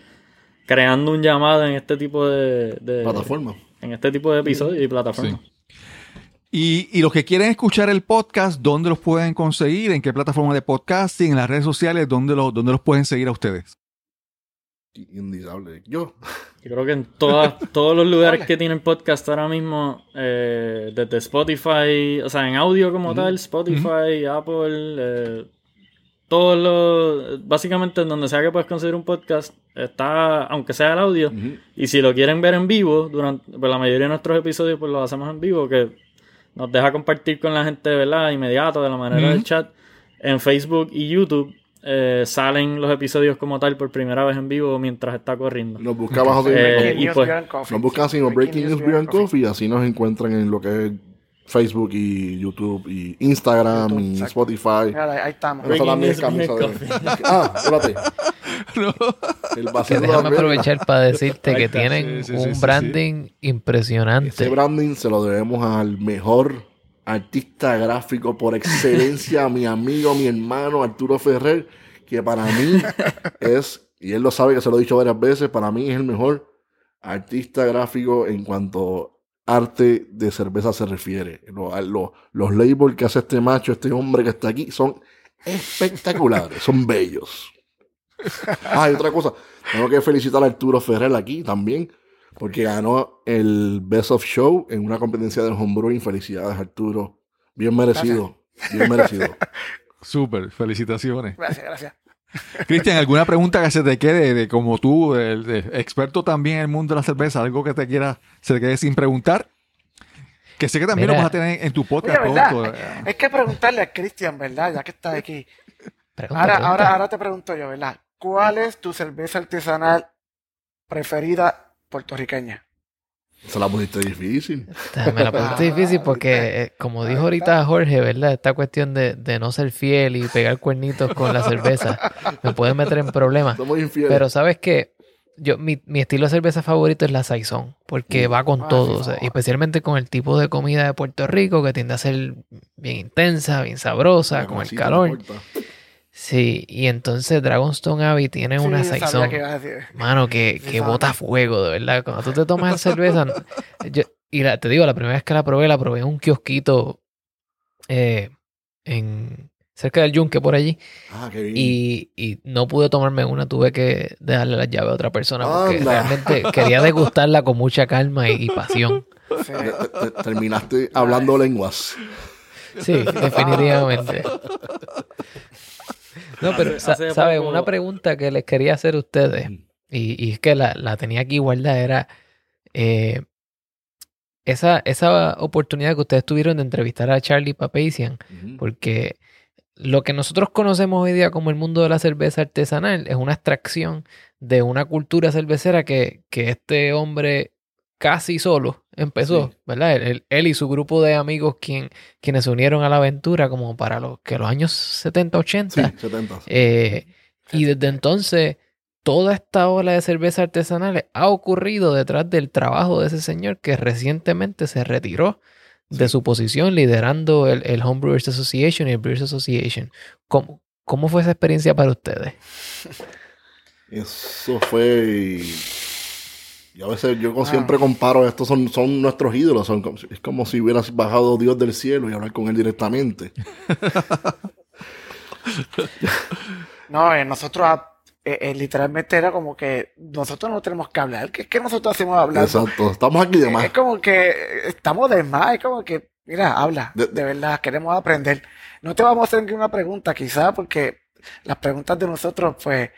creando un llamado en este tipo de... de plataformas. En este tipo de episodios sí. y plataformas. Sí. Y, y los que quieren escuchar el podcast, ¿dónde los pueden conseguir? ¿En qué plataforma de podcasting? ¿En las redes sociales? ¿Dónde los, dónde los pueden seguir a ustedes? Yo creo que en todas, todos los lugares vale. que tienen podcast ahora mismo, eh, desde Spotify, o sea, en audio como mm-hmm. tal, Spotify, mm-hmm. Apple, eh, todos los, básicamente en donde sea que puedas conseguir un podcast, está, aunque sea el audio, mm-hmm. y si lo quieren ver en vivo, durante pues la mayoría de nuestros episodios pues los hacemos en vivo, que nos deja compartir con la gente, ¿verdad? Inmediato, de la manera mm-hmm. del chat, en Facebook y YouTube. Eh, salen los episodios como tal por primera vez en vivo mientras está corriendo. Nos buscan bajo eh, y pues, nos buscan sino Breaking News Beer and Coffee y así nos encuentran en lo que es Facebook y YouTube y Instagram YouTube, y exacto. Spotify. Mira, ahí estamos. Eso también es camisa de... Ah, espérate. No. El vacío déjame también. Aprovechar para decirte que tienen sí, sí, un sí, branding sí. impresionante. Ese branding se lo debemos al mejor artista gráfico por excelencia, mi amigo, mi hermano Arturo Ferrer, que para mí es, y él lo sabe que se lo he dicho varias veces, para mí es el mejor artista gráfico en cuanto arte de cerveza se refiere. Lo, lo, los labels que hace este macho, este hombre que está aquí, son espectaculares, son bellos. Ah, y otra cosa, tengo que felicitar a Arturo Ferrer aquí también, porque ganó el Best of Show en una competencia del Homebrewing. Felicidades, Arturo. Bien merecido. Gracias. Bien merecido. Súper. Felicitaciones. Gracias, gracias. Cristian, ¿alguna pregunta que se te quede de como tú, el, de, experto también en el mundo de la cerveza? ¿Algo que te quiera, se te quede sin preguntar? Que sé que también Mira, lo vas a tener en, en tu podcast. Oye, es que preguntarle a Cristian, ¿verdad? Ya que está aquí. Pregunta, ahora, pregunta. Ahora, ahora te pregunto yo, ¿verdad? ¿Cuál es tu cerveza artesanal preferida puertorriqueña? Se la pusiste difícil. Me la pusiste difícil porque, eh, como dijo ahorita Jorge, ¿verdad? Esta cuestión de, de no ser fiel y pegar cuernitos con la cerveza me puede meter en problemas. Somos infieles. Pero, ¿sabes qué? yo mi, mi estilo de cerveza favorito es la saison, porque mm. va con ah, todo, sí, o sea, especialmente con el tipo de comida de Puerto Rico que tiende a ser bien intensa, bien sabrosa, me con el calor. Sí, y entonces Dragonstone Abbey tiene sí, una saison, mano, que, que bota fuego, de verdad. Cuando tú te tomas cerveza, yo, y la, te digo, la primera vez que la probé, la probé en un kiosquito eh, en... cerca del Yunque, por allí. Ah, qué bien. Y, y no pude tomarme una. Tuve que dejarle la llave a otra persona porque Anda. realmente quería degustarla con mucha calma y, y pasión. Sí. Terminaste hablando lenguas. Sí, definitivamente. No, pero, ¿sabes? Una pregunta que les quería hacer a ustedes, y, y es que la, la tenía aquí guardada, era... Eh, esa, esa oportunidad que ustedes tuvieron de entrevistar a Charlie Papazian, uh-huh. porque... lo que nosotros conocemos hoy día como el mundo de la cerveza artesanal es una extracción de una cultura cervecera que, que este hombre casi solo empezó, sí. ¿verdad? Él, él y su grupo de amigos quien, quienes se unieron a la aventura como para los, que los años setenta, ochenta. Sí, setenta. Eh, y desde entonces toda esta ola de cerveza artesanal ha ocurrido detrás del trabajo de ese señor que recientemente se retiró de sí. su posición liderando el, el Homebrewers Association y el Brewers Association. ¿Cómo, cómo fue esa experiencia para ustedes? Eso fue... Y a veces yo wow. siempre comparo, estos son, son nuestros ídolos. Son, es como si hubieras bajado Dios del cielo y hablar con él directamente. No, eh, nosotros... A... Eh, eh, literalmente era como que nosotros no tenemos que hablar, que es que nosotros hacemos hablar. Exacto, estamos aquí de más. Es como que estamos de más, es como que, mira, habla, de, de verdad, queremos aprender. No te vamos a hacer ninguna pregunta quizás, porque las preguntas de nosotros, pues,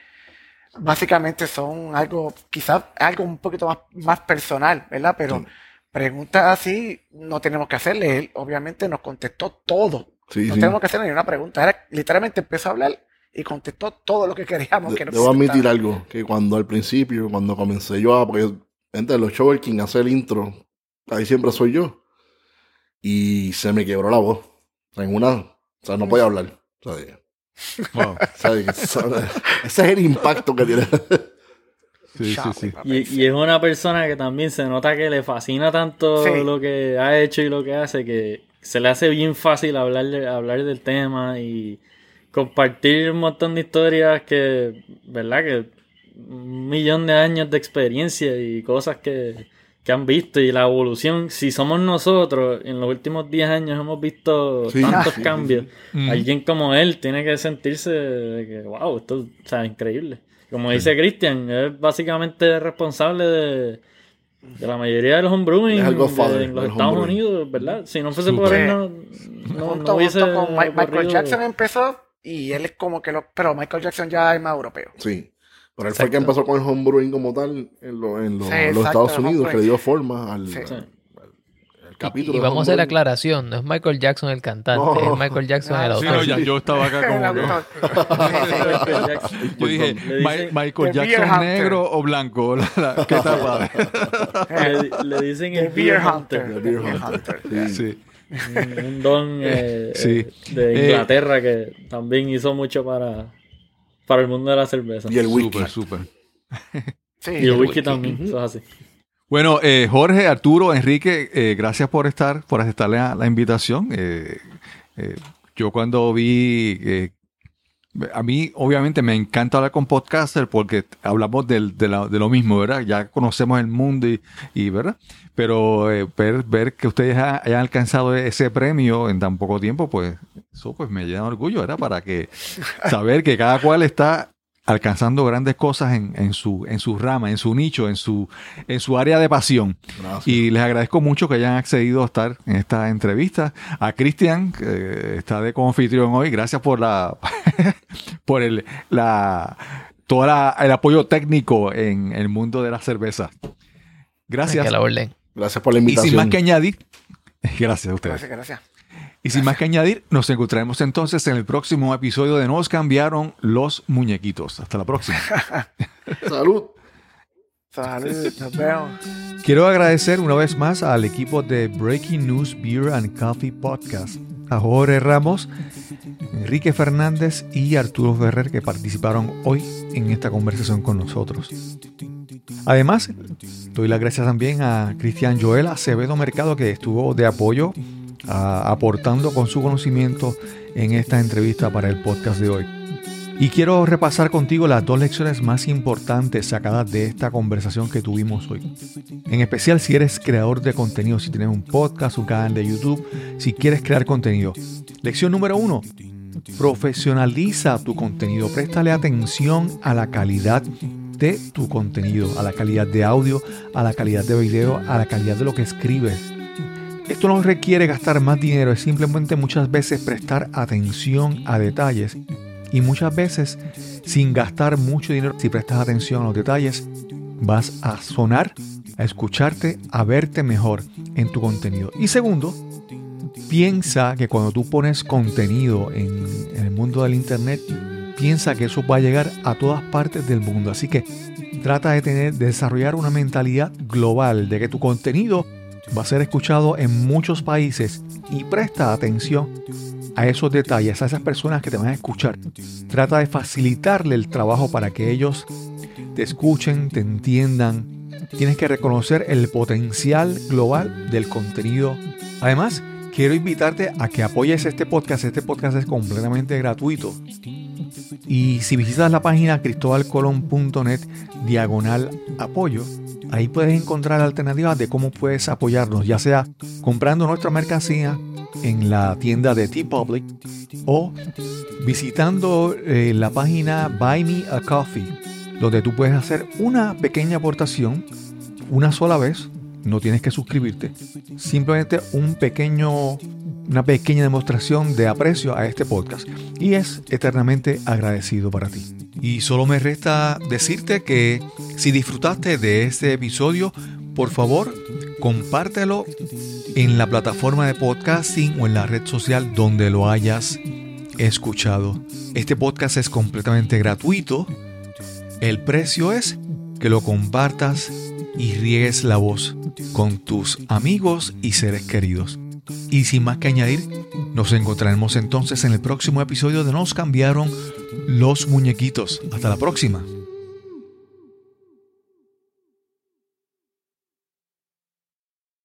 básicamente son algo, quizás algo un poquito más, más personal, ¿verdad? Pero sí. preguntas así no tenemos que hacerle, él obviamente nos contestó todo. Sí, no sí. tenemos que hacerle ni una pregunta, era, literalmente empezó a hablar y contestó todo lo que queríamos que nos Debo admitir algo, que cuando al principio, cuando comencé yo, porque entre los shows, quien hace el intro, ahí siempre soy yo, y se me quebró la voz. En una, o sea, no podía hablar. O sea, wow. o sea, ese es el impacto que tiene. Sí, sí, sí. Y, y es una persona que también se nota que le fascina tanto sí. lo que ha hecho y lo que hace, que se le hace bien fácil hablar, hablar del tema y... compartir un montón de historias que, ¿verdad? Que un millón de años de experiencia y cosas que, que han visto y la evolución. Si somos nosotros, en los últimos diez años hemos visto sí, tantos sí, cambios. Sí, sí. Alguien como él tiene que sentirse de que, wow, esto o sea, es increíble. Como sí. dice Cristian, es básicamente responsable de, de la mayoría de los homebrewing en los Estados Unidos, ¿verdad? Si no fuese por él, no, no, junto, no hubiese junto con Michael ocurrido. Jackson empezó. Y él es como que... Lo, pero Michael Jackson ya es más europeo. Sí. Pero él exacto. fue el que empezó con el homebrewing como tal en, lo, en, lo, sí, en los exacto, Estados Unidos, que le dio forma al, sí. al, al, al capítulo. Y, y vamos a hacer la aclaración. No es Michael Jackson el cantante, no. es Michael Jackson no. el autor. Sí, no, ya, yo estaba acá como... que... yo dije, Michael Jackson negro o blanco. La, la, ¿Qué tal? le, le dicen el Beer Hunter. El Beer Hunter. Sí. sí. Un don eh, sí. eh, de Inglaterra eh, que también hizo mucho para, para el mundo de la cerveza. Y el whisky. Súper, súper. Sí, y el, el whisky, whisky también. Uh-huh. Eso es así. Bueno, eh, Jorge, Arturo, Enrique, eh, gracias por estar, por aceptar la, la invitación. Eh, eh, yo cuando vi... Eh, a mí, obviamente, me encanta hablar con podcasters porque hablamos del, de, la, de lo mismo, ¿verdad? Ya conocemos el mundo y, y ¿verdad? Pero eh, ver, ver que ustedes ha, hayan alcanzado ese premio en tan poco tiempo, pues eso pues me llena de orgullo, ¿verdad? Para que saber que cada cual está alcanzando grandes cosas en, en, su, en su rama, en su nicho, en su, en su área de pasión. Gracias. Y les agradezco mucho que hayan accedido a estar en esta entrevista. A Cristian, que está de confitrión hoy, gracias por la por el, la, toda la, el apoyo técnico en el mundo de la cerveza. Gracias. Es que la orden. Gracias por la invitación. Y sin más que añadir, gracias a ustedes. Gracias, gracias. Y sin más que añadir, nos encontraremos entonces en el próximo episodio de Nos cambiaron los muñequitos. Hasta la próxima. Salud. Salud. Nos vemos. Quiero agradecer una vez más al equipo de Breaking News Beer and Coffee Podcast, a Jorge Ramos, Enrique Fernández y Arturo Ferrer, que participaron hoy en esta conversación con nosotros. Además, doy las gracias también a Cristian Joel Acevedo Mercado, que estuvo de apoyo a, aportando con su conocimiento en esta entrevista para el podcast de hoy. Y quiero repasar contigo las dos lecciones más importantes sacadas de esta conversación que tuvimos hoy. En especial si eres creador de contenido, si tienes un podcast, un canal de YouTube, si quieres crear contenido. Lección número uno. Profesionaliza tu contenido. Préstale atención a la calidad de tu contenido, a la calidad de audio, a la calidad de video, a la calidad de lo que escribes. Esto no requiere gastar más dinero, es simplemente muchas veces prestar atención a detalles. Y muchas veces, sin gastar mucho dinero, si prestas atención a los detalles, vas a sonar, a escucharte, a verte mejor en tu contenido. Y segundo, piensa que cuando tú pones contenido en, en el mundo del internet, piensa que eso va a llegar a todas partes del mundo. Así que trata de, tener, de desarrollar una mentalidad global de que tu contenido va a ser escuchado en muchos países y presta atención a esos detalles, a esas personas que te van a escuchar. Trata de facilitarle el trabajo para que ellos te escuchen, te entiendan. Tienes que reconocer el potencial global del contenido. Además, quiero invitarte a que apoyes este podcast. Este podcast es completamente gratuito. Y si visitas la página cristobalcolón punto net diagonal apoyo, ahí puedes encontrar alternativas de cómo puedes apoyarnos, ya sea comprando nuestra mercancía en la tienda de TeePublic o visitando eh, la página Buy Me a Coffee, donde tú puedes hacer una pequeña aportación una sola vez. No tienes que suscribirte, simplemente un pequeño una pequeña demostración de aprecio a este podcast, y es eternamente agradecido para ti. Y solo me resta decirte que si disfrutaste de este episodio, por favor, compártelo en la plataforma de podcasting o en la red social donde lo hayas escuchado. Este podcast es completamente gratuito. El precio es que lo compartas y riegues la voz con tus amigos y seres queridos. Y sin más que añadir, nos encontraremos entonces en el próximo episodio de Nos Cambiaron los Muñequitos. Hasta la próxima.